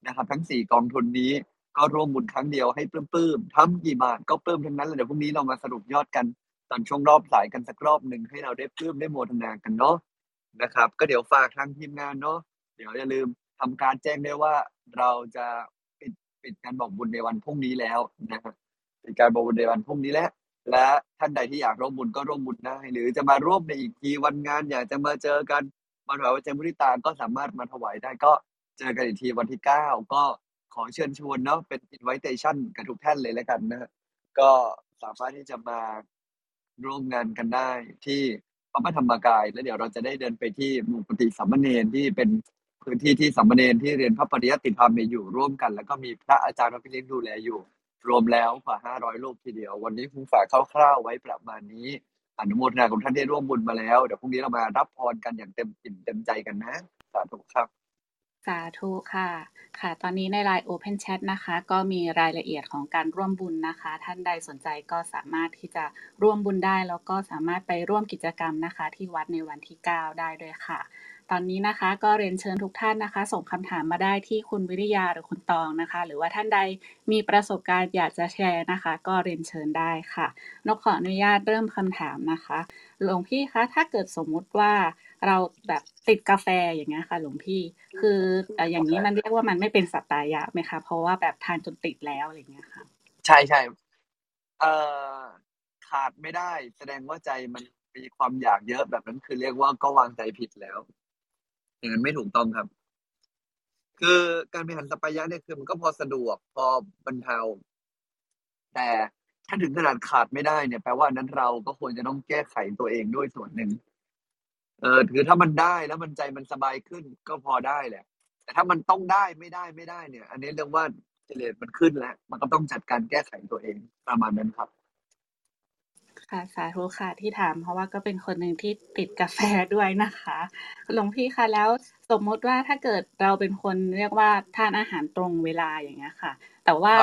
นะครับทั้งสี่กองทุนนี้ก็ร่วมบุญครั้งเดียวให้ปลื้มๆทำกี่บาทก็ปลื้มทั้งนั้นแล้วเดี๋ยวพรุ่งนี้เรามาสรุปยอดกันตอนช่วงรอบสายกันสักรอบนึงให้เราได้ปลื้มได้โมทนากันเนาะนะครับก็เดี๋ยวฝากทางทีมงานเนาะเดี๋ยวอย่าลืมทำการแจ้งด้วยว่าเราจะปิดปิดการบอกบุญในวันพรุ่งนี้แล้วนะครับปิดการบอกบุญในวันพรุ่งนี้แล้วและท่านใดที่อยากร่วมบุญก็ร่วมบุญได้หรือจะมาร่วมในอีกทีวันงานอยากจะมาเจอกันมาถวายวัจจมุทิตาก็สามารถมาถวายได้ก็เจอกันอีกทีวันที่เก้าก็ขอเชิญชวนเนาะเป็น invitation กับทุกท่านเลยแล้วกันนะฮะก็สามารถที่จะมาร่วมงานกันได้ที่วัดพระธรรมกายแล้วเดี๋ยวเราจะได้เดินไปที่มูลกุฏิสามเณรที่เป็นพื้นที่ที่สามเณรที่เรียนพระปริยัติธรรมเนี่ยอยู่ร่วมกันแล้วก็มีพระอาจารย์พระพิริยดูแลอยู่รวมแล้วกว่าห้าร้อยรูปทีเดียววันนี้ผมฝากคร่าวๆไว้ประมาณนี้อนุโมทนากับท่านที่ร่วมบุญมาแล้วเดี๋ยวพรุ่งนี้เรามารับพรกันอย่างเต็มอิ่มเต็มใจกันนะสาธุครับสาธุค่ะค่ะตอนนี้ใน ไลน์ Open Chat นะคะก็มีรายละเอียดของการร่วมบุญนะคะท่านใดสนใจก็สามารถที่จะร่วมบุญได้แล้วก็สามารถไปร่วมกิจกรรมนะคะที่วัดในวันที่เก้าได้ด้วยค่ะตอนนี้นะคะก็เรียนเชิญทุกท่านนะคะส่งคำถามมาได้ที่คุณวิริยาหรือคุณตองนะคะหรือว่าท่านใดมีประสบการณ์อยากจะแชร์นะคะก็เรียนเชิญได้ค่ะนกขออนุญาตเริ่มคำถามนะคะหลวงพี่คะถ้าเกิดสมมุติว่าเราแบบติดกาแฟอย่างเงี้ยค่ะหลวงพี่คืออย่างนี้มันเรียกว่ามันไม่เป็นสัปปายะไหมคะเพราะว่าแบบทานจนติดแล้วอะไรเงี้ยค่ะใช่ใช่เอ่อขาดไม่ได้แสดงว่าใจมันมีความอยากเยอะแบบนั้นคือเรียกว่าก็วางใจผิดแล้วอย่างนั้นไม่ถูกต้องครับคือการบริหารสัปปายะเนี่ยคือมันก็พอสะดวกพอบรรเทาแต่ถ้าถึงขนาดขาดไม่ได้เนี่ยแปลว่านั้นเราก็ควรจะต้องแก้ไขตัวเองด้วยส่วนหนึ่งเออคือถ้ามันได้แล้วมันใจมันสบายขึ้นก็พอได้แหละแต่ถ้ามันต้องได้ไม่ได้ไม่ได้เนี่ยอันนี้เรียกว่ากิเลสมันขึ้นแล้วมันก็ต้องจัดการแก้ไขตัวเองประมาณนั้นครับค่ะสาธุค่ะที่ถามเพราะว่าก็เป็นคนหนึ่งที่ติดกาแฟด้วยนะคะหลวงพี่คะแล้วสมมติว่าถ้าเกิดเราเป็นคนเรียกว่าทานอาหารตรงเวลาอย่างเงี้ยค่ะแต่ว่า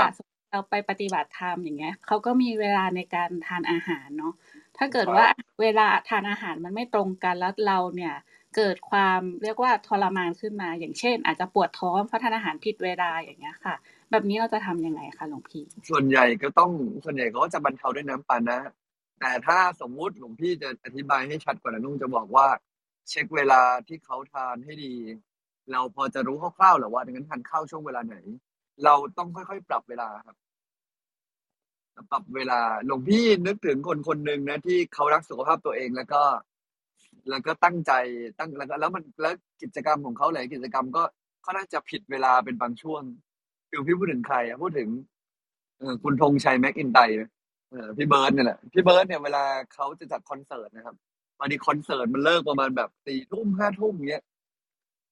เราไปปฏิบัติธรรมอย่างเงี้ยเขาก็มีเวลาในการทานอาหารเนาะถ้าเกิดว่าเวลาทานอาหารมันไม่ตรงกันแล้วเราเนี่ยเกิดความเรียกว่าทรมานขึ้นมาอย่างเช่นอาจจะปวดท้องเพราะทานอาหารผิดเวลาอย่างเงี้ยค่ะแบบนี้เราจะทำยังไงคะหลวงพี่ส่วนใหญ่ก็ต้องส่วนใหญ่เขาจะบรรเทาด้วยน้ำปานะแต่ถ้าสมมุติหลวงพี่จะอธิบายให้ชัดกว่านั้นนุ่งจะบอกว่าเช็คเวลาที่เขาทานให้ดีเราพอจะรู้คร่าวๆหรือว่าดังนั้นทานข้าวช่วงเวลาไหนเราต้องค่อยๆปรับเวลาครับปรับเวลาหลวงพี่นึกถึงคนคนหนึ่งนะที่เขารักสุขภาพตัวเองแล้วก็แล้วก็ตั้งใจตั้งแล้วแล้วมันแล้วกิจกรรมของเขาหลายกิจกรรมก็เขาน่าจะผิดเวลาเป็นบางช่วงคือพี่พูดถึงใครอ่ะพูดถึงเอ่อคุณธงชัยแม็กอินไตเออพี่เบิร์ดเนี่ยแหละพี่เบิร์ดเนี่ยเวลาเขาจะจัดคอนเสิร์ตนะครับบางทีคอนเสิร์ตมันเลิกประมาณแบบตีทุ่มห้าทุ่มเงี้ย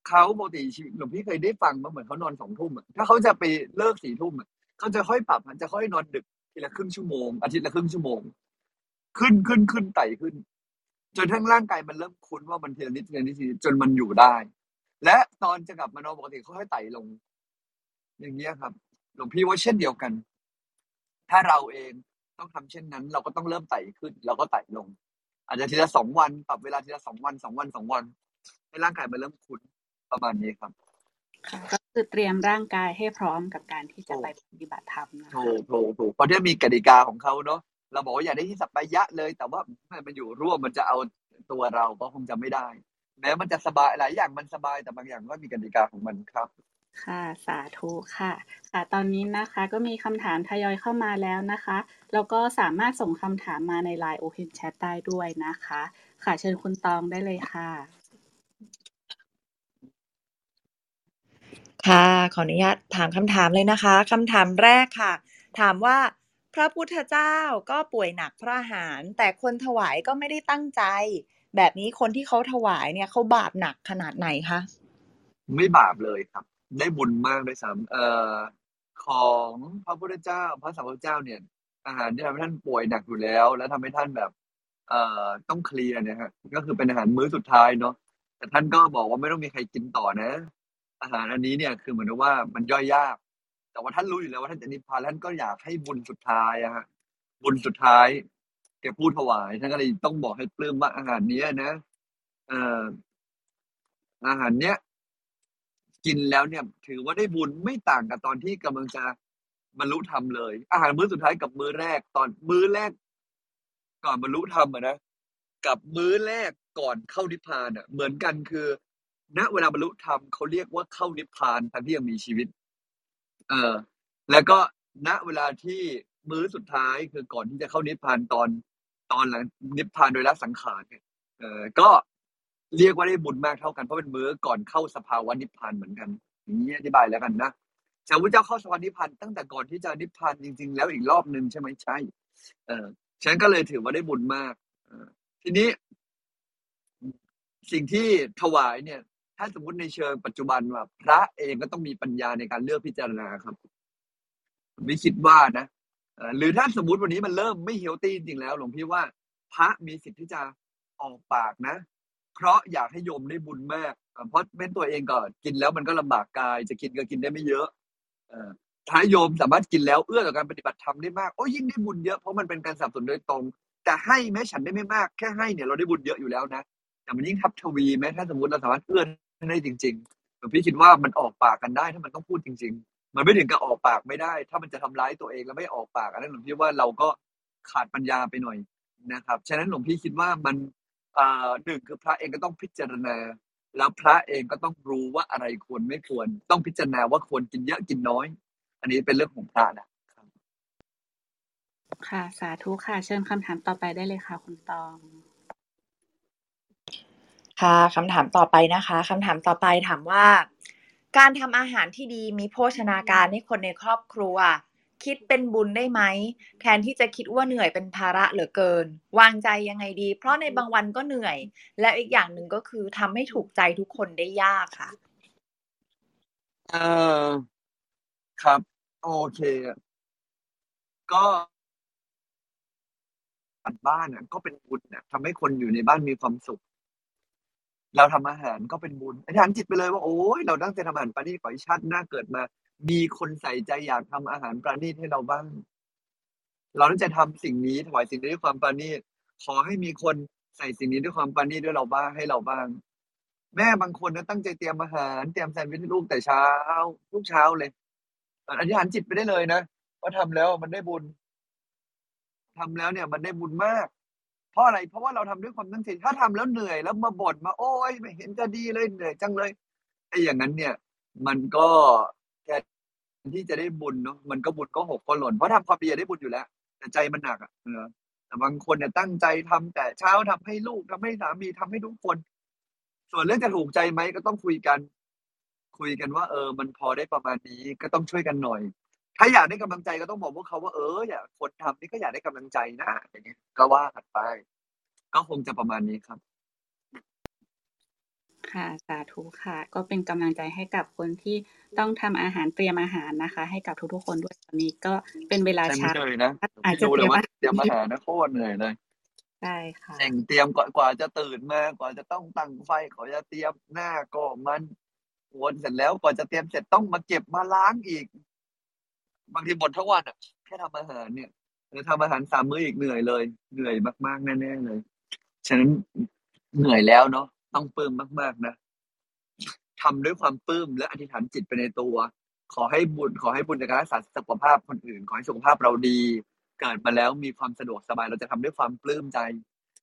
เขาปกติหลวงพี่เคยได้ฟังมาเหมือนเขานอนสองทุ่มถ้าเขาจะไปเลิกสี่ทุ่มเขาจะค่อยปรับจะค่อยนอนดึกทีละครึ่งชั่วโมงอาทิตย์ละครึ่งชั่วโมงขึ้นขึ้นขึ้นไต่ขึ้นจนทั้งร่างกายมันเริ่มคุ้นว่ามันทีละนิดทีละนิดจนมันอยู่ได้และตอนจะกลับมานอนปกติเขาค่อยไต่ลงอย่างเงี้ยครับหลวงพี่ว่าเช่นเดียวกันถ้าเราเองต้องทำเช่นนั้นเราก็ต้องเริ่มไต่ขึ้นเราก็ไต่ลงอาจจะทีละสองวันปรับเวลาทีละสองวันสองวันสองวันให้ร่างกายมันเริ่มคุ้นประมาณนี้ครับก็คือเตรียมร่างกายให้พร้อมกับการที่จะไปปฏิบัติธรรมนะคะถูกถูกถูกเพราะเนี่ยมีกติกาของเขาเนาะเราบอกว่าอย่าได้ที่สัปปายะเลยแต่ว่ามันอยู่ร่วมมันจะเอาตัวเราก็คงจะไม่ได้แม้มันจะสบายหลายอย่างมันสบายแต่บางอย่างก็มีกติกาของมันครับ ค่ะ สาธุค่ะ ค่ะ ตอนนี้นะคะก็มีคำถามทยอยเข้ามาแล้วนะคะ แล้วก็สามารถส่งคำถามมาใน ไลน์ Open Chat ได้ด้วยนะคะ ค่ะ เชิญคุณตองได้เลยค่ะ ค่ะ ขออนุญาตถามคำถามเลยนะคะ คำถามแรกค่ะ ถามว่า พระพุทธเจ้าก็ป่วยหนักเพราะอาหาร แต่คนถวายก็ไม่ได้ตั้งใจ แบบนี้คนที่เขาถวายเนี่ยเขาบาปหนักขนาดไหนคะ ไม่บาปเลยครับ ได้บุญมากด้วยซ้ำเอ่อ ของพระพุทธเจ้า พระสัมมาสัมพุทธเจ้าเนี่ย อาหารที่ทำให้ท่านป่วยหนักอยู่แล้ว แล้วทำให้ท่านแบบ เอ่อ ต้องเคลียร์เนี่ยครับ ก็คือเป็นอาหารมื้อสุดท้ายเนาะ แต่ท่านก็บอกว่าไม่ต้องมีใครกินต่อนะ อาหารอันนี้เนี่ยคือเหมือนกับว่ามันย่อยยาก แต่ว่าท่านรู้อยู่แล้วว่าท่านจะนิพพาน ท่านก็อยากให้บุญสุดท้ายอะครับ บุญสุดท้ายแกผู้ถวาย ท่านก็เลยต้องบอกให้ปลื้มว่าอาหารเนี้ยนะ เอ่อ อาหารเนี้ย กินแล้วเนี่ยถือว่าได้บุญไม่ต่างกับตอนที่กำลังจะบรรลุธรรมเลย อาหารมื้อสุดท้ายกับมื้อแรก ตอนมื้อแรก ก่อนบรรลุธรรมอะนะ กับมื้อแรกก่อนเข้านิพพานอะ เหมือนกัน คือ ณ เวลาบรรลุธรรม เขาเรียกว่าเข้านิพพาน ทั้งที่ยังมีชีวิต เอ่อ แล้วก็ ณ เวลาที่มื้อสุดท้าย คือก่อนที่จะเข้านิพพาน ตอน ตอนหลังนิพพานโดยละสังขารเนี่ย เอ่อ ก็เรียกว่าได้บุญมากเท่ากัน เพราะเป็นมื้อก่อนเข้าสภาวะนิพพานเหมือนกัน อย่างงี้อธิบายแล้วกันนะ แต่พุทธเจ้าเข้าสภาวะนิพพานตั้งแต่ก่อนที่จะนิพพานจริง ๆ แล้วอีกรอบหนึ่งใช่ไหม ใช่ เอ่อ ฉะนั้นก็เลยถือว่าได้บุญมาก เอ่อ ทีนี้ สิ่งที่ถวายเนี่ย ถ้าสมมุติในเชิงปัจจุบันว่า พระเองก็ต้องมีปัญญาในการเลือกพิจารณาครับ ไม่คิดว่านะ เอ่อ หรือถ้าสมมุติวันนี้มันเริ่มไม่ healthy จริง ๆ แล้ว หลวงพี่ว่า พระมีสิทธิ์ที่จะออกปากนะ เพราะอยากให้โยมได้บุญมาก เอ่อ เพราะเป็นตัวเองก็กินแล้วมันก็ลำบากกาย จะกินก็กินได้ไม่เยอะ เอ่อ ถ้าโยมสามารถกินแล้วเอื้อต่อการปฏิบัติธรรมได้มาก โอ๊ย ยิ่งได้บุญเยอะ เพราะมันเป็นการสนับสนุนโดยตรง แต่ให้แม้ฉันได้ไม่มาก แค่ให้เนี่ยเราได้บุญเยอะอยู่แล้วนะ แต่มันยิ่งทำทวีไหม ถ้าสมมุติเราสามารถเอื้อได้จริง ๆ หลวงพี่คิดว่ามันออกปากกันได้ ถ้ามันต้องพูดจริง ๆ มันไม่ถึงกับออกปากไม่ได้ ถ้ามันจะทำร้ายตัวเองแล้วไม่ออกปาก อันนั้นหลวงพี่ว่าเราก็ขาดปัญญาไปหน่อยนะครับ ฉะนั้นหลวงพี่คิดว่ามัน เอ่อ หนึ่ง คือพระเองก็ต้องพิจารณา แล้วพระเองก็ต้องรู้ว่าอะไรควรไม่ควร ต้องพิจารณาว่าควรกินเยอะกินน้อย อันนี้เป็นเรื่องของพระนะครับ ค่ะ สาธุค่ะ เชิญคำถามต่อไปได้เลยค่ะคุณตอง ค่ะ คำถามต่อไปนะคะ คำถามต่อไปถามว่า การทำอาหารที่ดีมีโภชนาการให้คนในครอบครัว คิดเป็นบุญได้ไหม แทนที่จะคิดว่าเหนื่อยเป็นภาระเหลือเกิน วางใจยังไงดี เพราะในบางวันก็เหนื่อย และอีกอย่างหนึ่งก็คือทำให้ถูกใจทุกคนได้ยากค่ะ เอ่อ ครับ โอเคอะ ก็ กลับบ้านน่ะก็เป็นบุญน่ะ ทำให้คนอยู่ในบ้านมีความสุข เราทำอาหารก็เป็นบุญ อธิษฐานจิตไปเลยว่า โอ๊ย เราตั้งใจทำอาหารประณีต ขอให้ชาติหน้าเกิดมา มีคนใส่ใจอยากทำอาหารประณีตให้เราบ้าง เราตั้งใจทำสิ่งนี้ ถวายสิ่งนี้ด้วยความประณีต ขอให้มีคนใส่สิ่งนี้ด้วยความประณีตด้วยเราบ้าง ให้เราบ้าง แม่บางคนนะตั้งใจเตรียมอาหาร เตรียมแซนด์วิชให้ลูกแต่เช้า ทุกเช้าเลย เอ่อ อธิษฐานจิตไปได้เลยนะว่าทำแล้วมันได้บุญ ทำแล้วเนี่ยมันได้บุญมาก เพราะอะไร เพราะว่าเราทำด้วยความตั้งใจ ถ้าทำแล้วเหนื่อย แล้วมาบ่นมา โอ๊ย ไม่เห็นจะดีเลย เหนื่อยจังเลย ไอ้อย่างนั้นเนี่ย มันก็ แทนที่จะได้บุญเนาะ มันก็บุญก็หกก็หล่น เพราะทำความดีอะได้บุญอยู่แล้ว แต่ใจมันหนักอะ เออ แต่บางคนเนี่ยตั้งใจทำแต่เช้า ทำให้ลูก ทำให้สามี ทำให้ทุกคน ส่วนเรื่องจะถูกใจไหม ก็ต้องคุยกัน คุยกันว่า เออ มันพอได้ประมาณนี้ ก็ต้องช่วยกันหน่อย ถ้าอยากได้กำลังใจก็ต้องบอกพวกเขาว่า เออ เนี่ย คนทำนี่ก็อยากได้กำลังใจนะ อย่างเงี้ย ก็ว่ากันไป ก็คงจะประมาณนี้ครับ ค่ะ สาธุค่ะ ก็เป็นกำลังใจให้กับคนที่ต้องทำอาหาร เตรียมอาหารนะคะ ให้กับทุก ๆ คนด้วย ตอนนี้ก็เป็นเวลาใช่เช้า หนื่อยนะ อาจจะดูเตรเลียยมว่าอาหาร เตรียมอาหารนะโคตรเหนื่อยเลย ใช่ค่ะ แต่งเตรียมกว่า กว่าจะตื่นมา กว่าจะต้องตั้งไฟ กว่าจะเตรียมหน้าก็มัน วนเสร็จแล้วกว่าจะเตรียมเสร็จต้องมาเก็บมาล้างอีก บางทีบ่นทั้งวันอะ แค่ทำอาหารเนี่ย จะทำอาหาร สาม มื้ออีกเหนื่อยเลย เหนื่อยมาก ๆ แน่ ๆ เลย ฉะนั้น เหนื่อยแล้วเนาะ ต้องปลื้มมาก ๆ นะ ทำด้วยความปลื้มและอธิษฐานจิตไปในตัว ขอให้บุญ ขอให้บุญจากการรักษาสุขภาพคนอื่น ขอให้สุขภาพเราดี เกิดมาแล้วมีความสะดวกสบาย เราจะทำด้วยความปลื้มใจ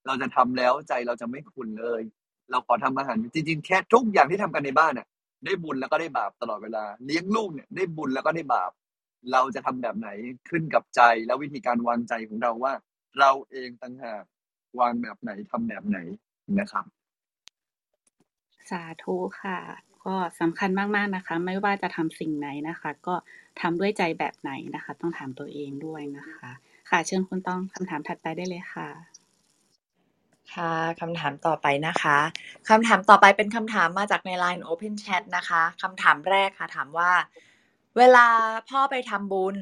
เราจะทำแล้วใจเราจะไม่ขุ่นเลย เราขอทำอาหาร จริง ๆ แค่ทุกอย่างที่ทำกันในบ้านน่ะ ได้บุญแล้วก็ได้บาปตลอดเวลาเลี้ยงลูกเนี่ยได้บุญแล้วก็ได้บาปเราจะทำแบบไหนขึ้นกับใจและวิธีการวางใจของเราว่าเราเองต่างหากวางแบบไหนทำแบบไหนนะครับสาธุค่ะก็สำคัญมากๆนะคะไม่ว่าจะทำสิ่งไหนนะคะก็ทำด้วยใจแบบไหนนะคะต้องถามตัวเองด้วยนะคะค่ะเชิญคุณต้องคำถามถัดไปได้เลยค่ะค่ะคำถามต่อไปนะคะคำถามต่อไปเป็นคำถามมาจากใน ไลน์ Open Chat นะคะคำถามแรกค่ะถามว่าเวลาพ่อไปทำบุญ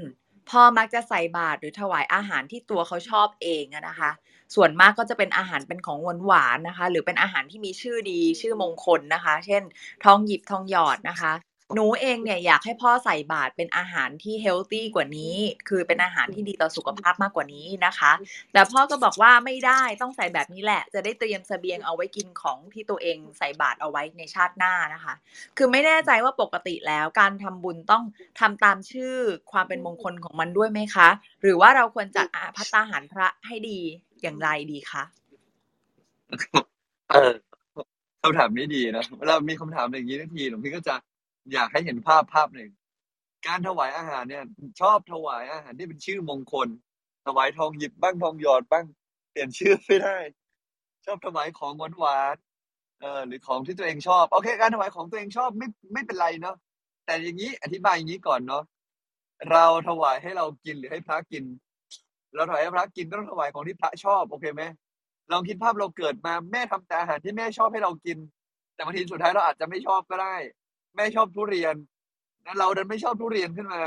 พ่อมักจะใส่บาตรหรือถวายอาหารที่ตัวเขาชอบเองนะคะส่วนมากก็จะเป็นอาหารเป็นของหวานๆนะคะหรือเป็นอาหารที่มีชื่อดีชื่อมงคลนะคะเช่นทองหยิบทองหยอดนะคะหนูเองเนี่ยอยากให้พ่อใส่บาตรเป็นอาหารที่เฮลตี้กว่านี้คือเป็นอาหารที่ดีต่อสุขภาพมากกว่านี้นะคะแต่พ่อก็บอกว่าไม่ได้ต้องใส่แบบนี้แหละจะได้เตรียมเสบียงเอาไว้กินของที่ตัวเองใส่บาตรเอาไว้ในชาติหน้านะคะคือไม่แน่ใจว่าปกติแล้วการทำบุญต้องทำตามชื่อความเป็นมงคลของมันด้วยไหมคะหรือว่าเราควรจัดภัตตาหารพระให้ดีอย่างไรดีคะเออคำถามนี้ดีนะเวลามีคำถามอย่างนี้ทันทีหลวงพี่ก็จะอยากให้เห็นภาพภาพหนึ่งการถวายอาหารเนี่ยชอบถวายอาหารที่เป็นชื่อมงคลถวายทองหยิบบ้างทองหยอดบ้างเปลี่ยนชื่อไม่ได้ชอบถวายของหวานๆเออหรือของที่ตัวเองชอบโอเคการถวายของตัวเองชอบไม่ไม่เป็นไรเนาะแต่อย่างนี้อธิบายอย่างนี้ก่อนเนาะเราถวายให้เรากินหรือให้พระกินเราถวายให้พระกินก็ต้องถวายของที่พระชอบโอเคไหมลองคิดภาพเราเกิดมาแม่ทำแต่อาหารที่แม่ชอบให้เรากินแต่บางทีสุดท้ายเราอาจจะไม่ชอบก็ได้แม่ชอบทุเรียนแล้วเราดันไม่ชอบทุเรียนขึ้นมา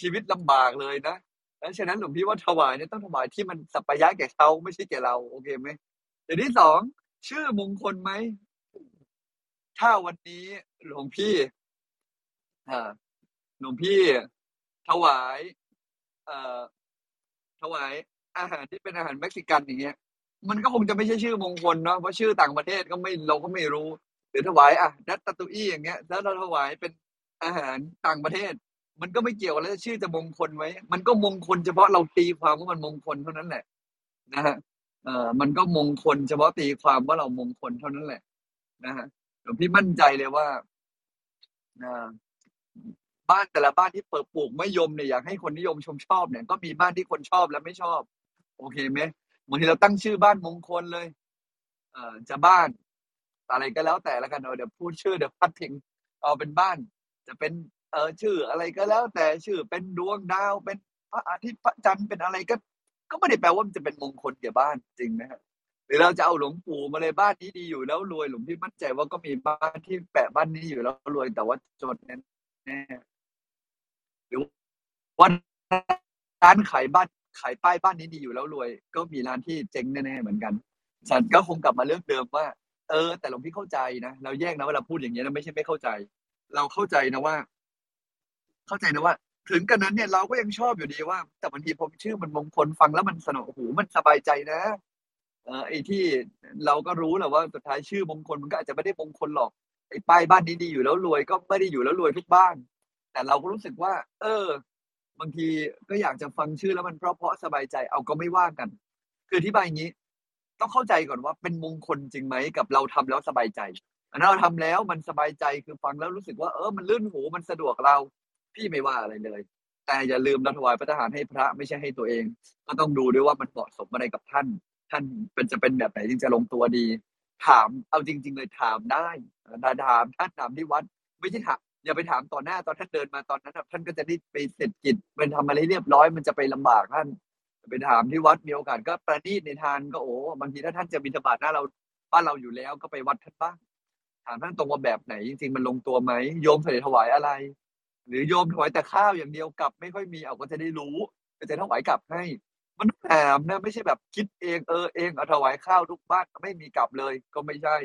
ชีวิตลำบากเลยนะดังนั้นหลวงพี่ว่าถวายเนี่ยต้องถวายที่มันสัปปายะแก่เขาไม่ใช่แก่เราโอเคไหมอย่างที่สองชื่อมงคลไหมถ้าวันนี้หลวงพี่อ่าหลวงพี่ถวายเอ่อถวายอาหารที่เป็นอาหารเม็กซิกันอย่างเงี้ยมันก็คงจะไม่ใช่ชื่อมงคลเนาะเพราะชื่อต่างประเทศก็ไม่เราก็ไม่รู้หรือถวายอ่ะนัตตาตุอี้อย่างเงี้ยแล้วเราถวายเป็นอาหารต่างประเทศมันก็ไม่เกี่ยวแล้วชื่อจะมงคลไหมมันก็มงคลเฉพาะเราตีความว่ามันมงคลเท่านั้นแหละนะฮะเอ่อมันก็มงคลเฉพาะตีความว่าเรามงคลเท่านั้นแหละนะฮะหลวงพี่มั่นใจเลยว่านะบ้านแต่ละบ้านที่เปิดปลูกมะยมเนี่ยอยากให้คนนิยมชมชอบเนี่ยก็มีบ้านที่คนชอบและไม่ชอบโอเคไหมบางทีเราตั้งชื่อบ้านมงคลเลยเอ่อจะบ้านอะไรก็แล้วแต่ละกันเดี๋ยวพูดชื่อเดี๋ยวพัดพิงเอาเป็นบ้านจะเป็นเออชื่ออะไรก็แล้วแต่ชื่อเป็นดวงดาวเป็นพระอาทิตย์พระจันทร์เป็นอะไรก็ก็ไม่ได้แปลว่ามันจะเป็นมงคลแก่บ้านจริงนะฮะหรือเราจะเอาหลวงปู่มาเลยบ้านนี้ดีอยู่แล้วรวยหลวงพี่มั่นใจว่าก็มีบ้านที่แปะบ้านนี้อยู่แล้วรวยแต่ว่าจนแน่หรือว่าร้านขายบ้านขายป้ายบ้านนี้ดีอยู่แล้วรวยก็มีร้านที่เจ๊งแน่ๆเหมือนกันฉันก็คงกลับมาเรื่องเดิมว่าเออแต่หลวงพี่เข้าใจนะเราแยกนะเวลาพูดอย่างเงี้ยนะไม่ใช่ไม่เข้าใจเราเข้าใจนะว่าเข้าใจนะว่าถึงกระนั้นเนี่ยเราก็ยังชอบอยู่ดีว่าแต่บางทีผมชื่อมันมงคลฟังแล้วมันสนองหูมันสบายใจนะเออไอ้ที่เราก็รู้แหละว่าสุดท้ายชื่อมงคลมันก็อาจจะไม่ได้มงคลหรอกไอ้ป้ายบ้านดีๆอยู่แล้วรวยก็ไม่ได้อยู่แล้วรวยทุกบ้านแต่เราก็รู้สึกว่าเออบางทีก็อยากจะฟังชื่อแล้วมันเพราะๆสบายใจเอาก็ไม่ว่ากันคืออธิบายอย่างงี้ต้องเข้าใจก่อนว่าเป็นมงคลจริงไหมกับเราทำแล้วสบายใจอันนั้นเราทำแล้วมันสบายใจคือฟังแล้วรู้สึกว่าเออมันลื่นหูมันสะดวกเราพี่ไม่ว่าอะไรเลยแต่อย่าลืมเราถวายภัตตาหารให้พระไม่ใช่ให้ตัวเองก็ต้องดูด้วยว่ามันเหมาะสมอะไรกับท่านท่านเป็นจะเป็นแบบไหนจึงจะลงตัวดีถามเอาจริงๆเลยถามได้ถามท่านถามที่วัดไม่ใช่ถามอย่าไปถามต่อหน้าตอนท่านเดินมาตอนนั้นท่านก็จะได้ไปเสร็จกิจเป็นทำอะไรเรียบร้อยมันจะไปลำบากท่านไปถามที่วัดมีโอกาสก็ประณีตในทานก็โอ้บางทีถ้าท่านจะบิณฑบาตหน้าเราบ้านเราอยู่แล้วก็ไปวัดท่านบ้างถามท่านตรงว่าแบบไหนจริงๆมันลงตัวไหมโยมใส่ถวายอะไรหรือโยมถวายแต่ข้าวอย่างเดียวกลับไม่ค่อยมีเอาก็จะได้รู้ก็จะถวายกลับให้มันต้องถามนะไม่ใช่แบบคิดเองเออเองเอาถวายข้าวทุกบ้านไม่มีกลับเลยก็ไม่ใช่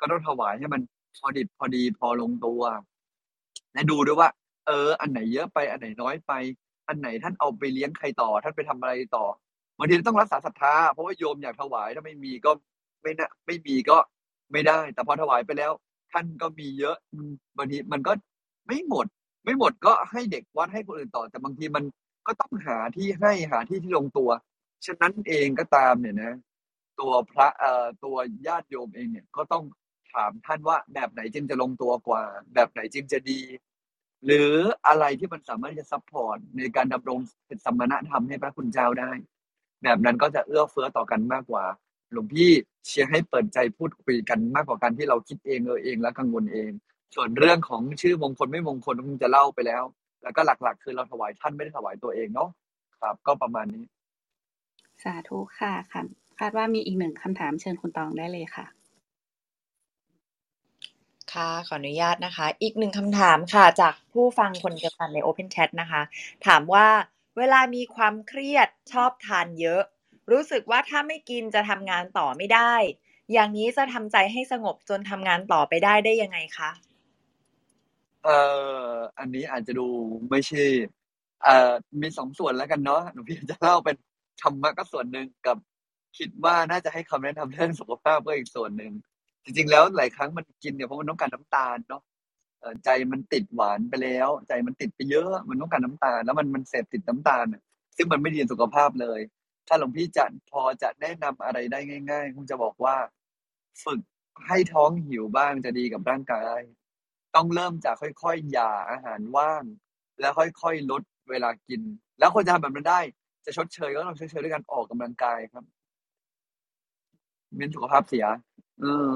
ก็ต้องถวายให้มันพอดิบพอดีพอลงตัวและดูด้วยว่าเอออันไหนเยอะไปอันไหนน้อยไปอันไหนท่านเอาไปเลี้ยงใครต่อท่านไปทำอะไรต่อบางทีต้องรักษาศรัทธาเพราะว่าโยมอยากถวายถ้าไม่มีก็ไม่นะไม่มีก็ไม่ได้แต่พอถวายไปแล้วท่านก็มีเยอะบางทีมันก็ไม่หมดไม่หมดก็ให้เด็กวัดให้คนอื่นต่อแต่บางทีมันก็ต้องหาที่ให้หาที่ที่ลงตัวฉะนั้นเองก็ตามเนี่ยนะตัวพระเอ่อตัวญาติโยมเองเนี่ยก็ต้องท ถามท่านว่าแบบไหนจึงจะลงตัวกว่าแบบไหนจึงจะดีหรืออะไรที่มันสามารถจะซัพพอร์ตในการดำรงสมณธรรมให้พระคุณเจ้าได้แบบนั้นก็จะเอื้อเฟื้อต่อกันมากกว่าหลวงพี่เชียร์ให้เปิดใจพูดคุยกันมากกว่าการที่เราคิดเองเออเองและกังวลเองส่วนเรื่องของชื่อมงคลไม่มงคลคงจะเล่าไปแล้วแล้วก็หลักๆคือเราถวายท่านไม่ได้ถวายตัวเองเนาะครับก็ประมาณนี้สาธุค่ะค่ะคาดว่ามีอีกหนึ่งคำถามเชิญคุณตองได้เลยค่ะค่ะขออนุญาตนะคะอีกหนึ่งคำถามค่ะจากผู้ฟังคนเดียวกันใน Open Chat นะคะถามว่าเวลามีความเครียดชอบทานเยอะรู้สึกว่าถ้าไม่กินจะทำงานต่อไม่ได้อย่างนี้จะทำใจให้สงบจนทำงานต่อไปได้ได้ยังไงคะเอ่ออันนี้อาจจะดูไม่ใช่เอ่อมีสองส่วนแล้วกันเนาะหนูพี่จะเล่าเป็นธรรมะก็ส่วนนึงกับคิดว่าน่าจะให้คำแนะนำเรื่องสุขภาพก็อีกส่วนนึงจริงๆแล้วหลายครั้งมันกินเนี่ยเพราะมันต้องการน้ำตาลเนาะใจมันติดหวานไปแล้วใจมันติดไปเยอะมันต้องการน้ำตาลแล้วมันมันเสพติดน้ำตาลซึ่งมันไม่ดีต่อสุขภาพเลยถ้าหลวงพี่จะพอจะแนะนำอะไรได้ง่ายๆคงจะบอกว่าฝึกให้ท้องหิวบ้างจะดีกับร่างกายต้องเริ่มจากค่อยๆหย่าอาหารว่างแล้วค่อยๆลดเวลากินแล้วคนจะทำแบบนั้นได้จะชดเชยก็ต้องชดเชยด้วยการออกกำลังกายครับเน้นสุขภาพเสียเออ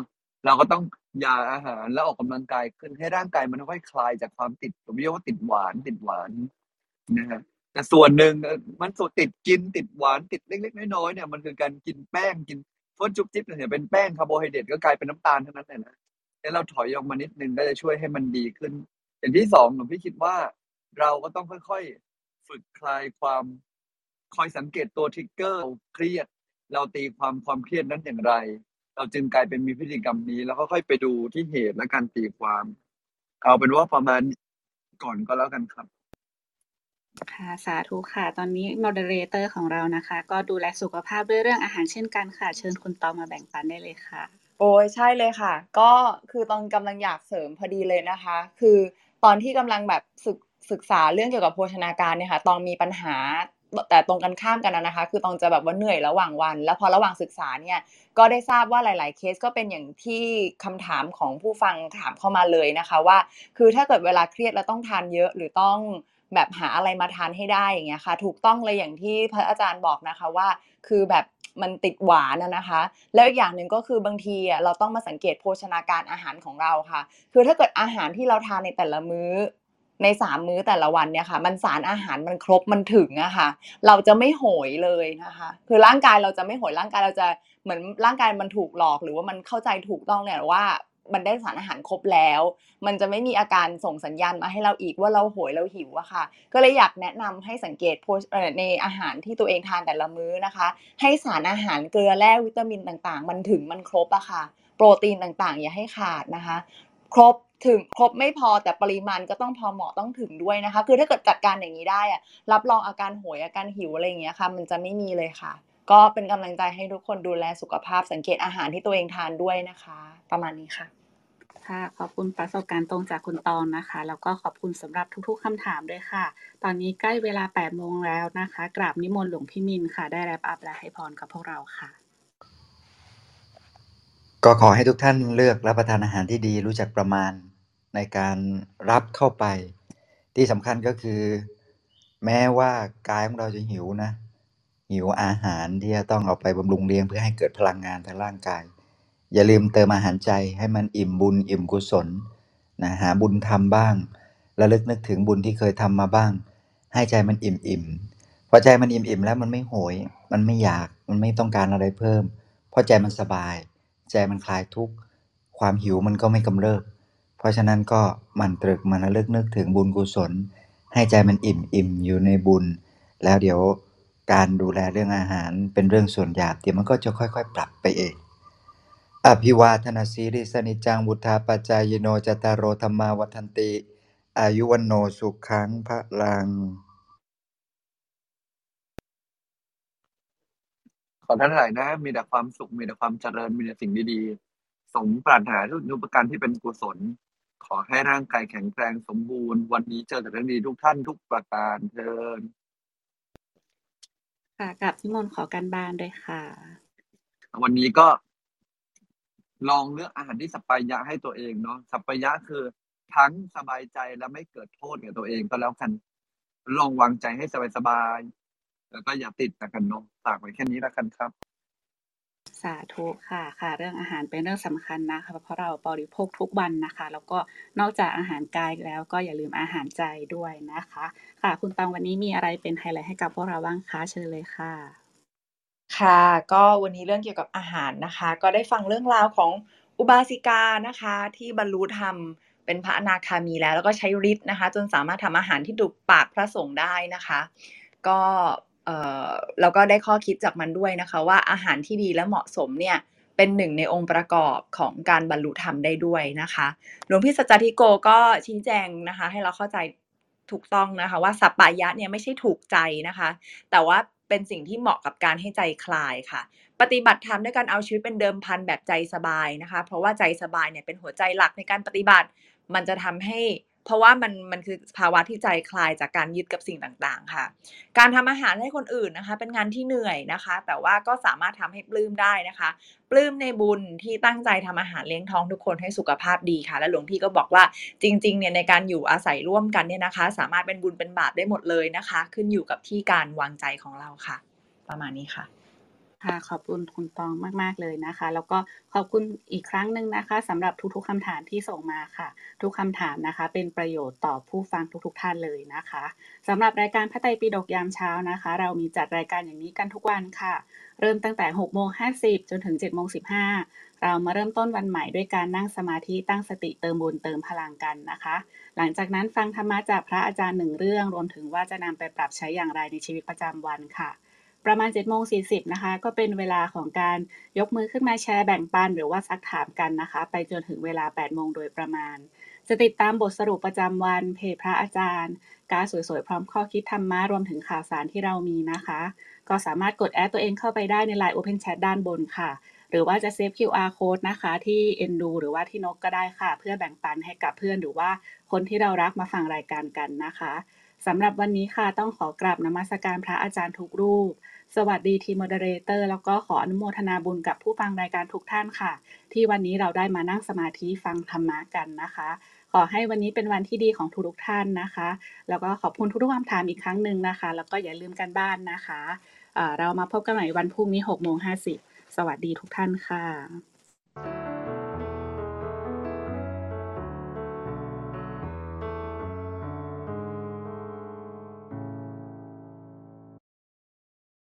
เราก็ต้องหย่าอาหารแล้วออกกำลังกายขึ้นให้ร่างกายมันค่อยคลายจากความติดผมเรียกว่าติดหวานติดหวานนะฮะแต่ส่วนหนึ่งมันส่วนติดกินติดหวานติดเล็กๆน้อยๆเนี่ยมันคือการกินแป้งกินเฟิร์สจุ๊บจิ๊บเนี่ยเป็นแป้งคาร์โบไฮเดรตก็กลายเป็นน้ำตาลเท่านั้นแหละนะแล้วเราถอยออกมานิดนึงก็จะช่วยให้มันดีขึ้นอย่างที่สองผมพี่คิดว่าเราก็ต้องค่อยๆฝึกคลายความคอยสังเกตตัวทริกเกอร์เครียดเราตีความความเครียดนั้นอย่างไรเราจึงกลายเป็นมีพฤติกรรมนี้แล้วก็ค่อยไปดูที่เหตุและการตีความเอาเป็นว่าประมาณก่อนก็แล้วกันครับค่ะสาธุค่ะตอนนี้ moderator ของเรานะคะก็ดูแลสุขภาพด้วยเรื่องอาหารเช่นกันค่ะเชิญคุณตองมาแบ่งปันได้เลยค่ะโอ้ยใช่เลยค่ะก็คือตองกำลังอยากเสริมพอดีเลยนะคะคือตอนที่กำลังแบบศึกศึกษาเรื่องเกี่ยวกับโภชนาการเนี่ยค่ะตองมีปัญหาแต่ตรงกันข้ามกันนะคะคือตองจะแบบว่าเหนื่อยระหว่างวันแล้วพอระหว่างศึกษาเนี่ยก็ได้ทราบว่าหลายๆเคสก็เป็นอย่างที่คำถามของผู้ฟังถามเข้ามาเลยนะคะว่าคือถ้าเกิดเวลาเครียดแล้วต้องทานเยอะหรือต้องแบบหาอะไรมาทานให้ได้อย่างเงี้ยค่ะถูกต้องเลยอย่างที่พระอาจารย์บอกนะคะว่าคือแบบมันติดหวานนะคะแล้วอีกอย่างนึงก็คือบางทีอ่ะเราต้องมาสังเกตโภชนาการอาหารของเราค่ะคือถ้าเกิดอาหารที่เราทานในแต่ละมื้อในสามมื้อแต่ละวันเนี่ยค่ะมันสารอาหารมันครบมันถึงอะค่ะเราจะไม่โหยเลยนะคะคือร่างกายเราจะไม่โหยร่างกายเราจะเหมือนร่างกายมันถูกหลอกหรือว่ามันเข้าใจถูกต้องเนี่ยว่ามันได้สารอาหารครบแล้วมันจะไม่มีอาการส่งสัญญาณมาให้เราอีกว่าเราโหยเราหิวอะค่ะก็เลยอยากแนะนำให้สังเกตในอาหารที่ตัวเองทานแต่ละมื้อนะคะให้สารอาหารเกลือแร่วิตามินต่างๆมันถึงมันครบอะค่ะโปรตีนต่างๆอย่าให้ขาดนะคะครบถึงครบไม่พอแต่ปริมาณก็ต้องพอเหมาะต้องถึงด้วยนะคะคือถ้าเกิดจัดการอย่างนี้ได้อะรับรองอาการโหยอาการหิวอะไรอย่างเงี้ยค่ะมันจะไม่มีเลยค่ะก็เป็นกำลังใจให้ทุกคนดูแลสุขภาพสังเกตอาหารที่ตัวเองทานด้วยนะคะประมาณนี้ค่ะค่ะขอบคุณประสบการณ์ตรงจากคุณตองนะคะแล้วก็ขอบคุณสำหรับทุกๆคำถามด้วยค่ะตอนนี้ใกล้เวลา แปด โมงแล้วนะคะกราบนิมนต์หลวงพี่มินค่ะได้แรปอัพและให้พรกับพวกเราค่ะก็ขอให้ทุกท่านเลือกรับประทานอาหารที่ดีรู้จักประมาณในการรับเข้าไปที่สำคัญก็คือแม้ว่ากายของเราจะหิวนะหิวอาหารที่จะต้องเอาไปบำรุงเลี้ยงเพื่อให้เกิดพลังงานทางร่างกายอย่าลืมเติมอาหารใจให้มันอิ่มบุญอิ่มกุศลนะหาบุญทำบ้างระลึกนึกถึงบุญที่เคยทำมาบ้างให้ใจมันอิ่มอิ่มพอใจมันอิ่มอิ่มแล้วมันไม่โหยมันไม่อยากมันไม่ต้องการอะไรเพิ่มพอใจมันสบายใจมันคลายทุกข์ความหิวมันก็ไม่กำเริบเพราะฉะนั้นก็หมั่นตรึกหมั่นระลึกนึกถึงบุญกุศลให้ใจมันอิ่มอิ่มอยู่ในบุญแล้วเดี๋ยวการดูแลเรื่องอาหารเป็นเรื่องส่วนหยาบเดี๋ยวมันก็จะค่อยๆปรับไปเองอภิวาทนาสีริสนิจังวุธาปัจจายโนจตารโรธรรมาวัฏันติอายุวันโนสุขังพลังขอท่านหลายนะมีแต่ความสุขมีแต่ความเจริญมีแต่สิ่งดีๆสมปรารถนาทุกประการที่เป็นกุศลขอให้ร่างกายแข็งแรงสมบูรณ์วันนี้เจอแต่เรื่องดีทุกท่านทุกประการเถิดค่ะกับนิมนต์ขอการบ้านด้วยค่ะวันนี้ก็ ลองเลือกอาหารที่สัปปายะให้ตัวเองเนาะสัปปายะคือทั้งสบายใจและไม่เกิดโทษกับตัวเองก็แล้วกันลองวางใจให้สบายๆแล้วก็อย่าติดตะกันเนาะฝากไว้แค่นี้ละกันครับสาธุค่ะค่ะเรื่องอาหารเป็นเรื่องสำคัญนะคะเพราะเราบริโภคทุกวันนะคะแล้วก็นอกจากอาหารกายแล้วก็อย่าลืมอาหารใจด้วยนะคะค่ะคุณตังวันนี้มีอะไรเป็นไฮไลท์ให้กับพวกเราบ้างคะเชิญเลยค่ะค่ะก็วันนี้เรื่องเกี่ยวกับอาหารนะคะก็ได้ฟังเรื่องราวของอุบาสิกานะคะที่บรรลุธรรมเป็นพระอนาคามีแล้วแล้วก็ใช้ฤทธิ์นะคะจนสามารถทำอาหารที่ถูกปากพระสงฆ์ได้นะคะก็เอ่อแล้วก็ได้ข้อคิดจากมันด้วยนะคะว่าอาหารที่ดีและเหมาะสมเนี่ยเป็นหนึ่งในองค์ประกอบของการบรรลุธรรมได้ด้วยนะคะหลวงพี่สัจจทิโกก็ชี้แจงนะคะให้เราเข้าใจถูกต้องนะคะว่าสัปปายะเนี่ยไม่ใช่ถูกใจนะคะแต่ว่าเป็นสิ่งที่เหมาะกับการให้ใจคลายค่ะปฏิบัติธรรมด้วยการเอาชีวิตเป็นเดิมพันแบบใจสบายนะคะเพราะว่าใจสบายเนี่ยเป็นหัวใจหลักในการปฏิบัติมันจะทำให้เพราะว่ามันมันคือภาวะที่ใจคลายจากการยึดกับสิ่งต่างๆค่ะการทำอาหารให้คนอื่นนะคะเป็นงานที่เหนื่อยนะคะแต่ว่าก็สามารถทำให้ปลื้มได้นะคะปลื้มในบุญที่ตั้งใจทำอาหารเลี้ยงท้องทุกคนให้สุขภาพดีค่ะและหลวงพี่ก็บอกว่าจริงๆเนี่ยในการอยู่อาศัยร่วมกันเนี่ยนะคะสามารถเป็นบุญเป็นบาปได้หมดเลยนะคะขึ้นอยู่กับที่การวางใจของเราค่ะประมาณนี้ค่ะค่ะขอบคุณคุณตองมากๆเลยนะคะแล้วก็ขอบคุณอีกครั้งนึงนะคะสำหรับทุกๆคำถามที่ส่งมาค่ะทุกคำถามนะคะเป็นประโยชน์ต่อผู้ฟังทุกๆท่านเลยนะคะสำหรับรายการพระไตรปิฎกยามเช้านะคะเรามีจัดรายการอย่างนี้กันทุกวันค่ะเริ่มตั้งแต่ หกโมงห้าสิบ จนถึง เจ็ดโมงสิบห้า เรามาเริ่มต้นวันใหม่ด้วยการนั่งสมาธิตั้งสติเติมบุญเติมพลังกันนะคะหลังจากนั้นฟังธรรมะจากพระอาจารย์หนึ่งเรื่องรวมถึงว่าจะนำไปปรับใช้อย่างไรในชีวิตประจำวันค่ะประมาณ เจ็ดโมงสี่สิบ นะคะก็เป็นเวลาของการยกมือขึ้นมาแชร์แบ่งปันหรือว่าซักถามกันนะคะไปจนถึงเวลา แปดโมงโดยประมาณจะติดตามบทสรุปประจำวันเพจพระอาจารย์การสวยๆพร้อมข้อคิดธรรมะรวมถึงข่าวสารที่เรามีนะคะก็สามารถกดแอดตัวเองเข้าไปได้ใน ไลน์ Open Chat ด้านบนค่ะหรือว่าจะเซฟ คิว อาร์ Code นะคะที่ Endu หรือว่าที่นกก็ได้ค่ะเพื่อแบ่งปันให้กับเพื่อนหรือว่าคนที่เรารักมาฟังรายการกันนะคะสำหรับวันนี้ค่ะต้องขอกราบนมัสการพระอาจารย์ทุกรูปสวัสดีทีมโมเดเรเตอร์แล้วก็ขออนุโมทนาบุญกับผู้ฟังรายการทุกท่านค่ะที่วันนี้เราได้มานั่งสมาธิฟังธรรมะกันนะคะขอให้วันนี้เป็นวันที่ดีของทุกท่านนะคะแล้วก็ขอบคุณทุกๆคำถามอีกครั้งนึงนะคะแล้วก็อย่าลืมกันบ้านนะคะเอ่อเรามาพบกันใหม่วันพรุ่งนี้ หกโมงห้าสิบ สวัสดีทุกท่านค่ะ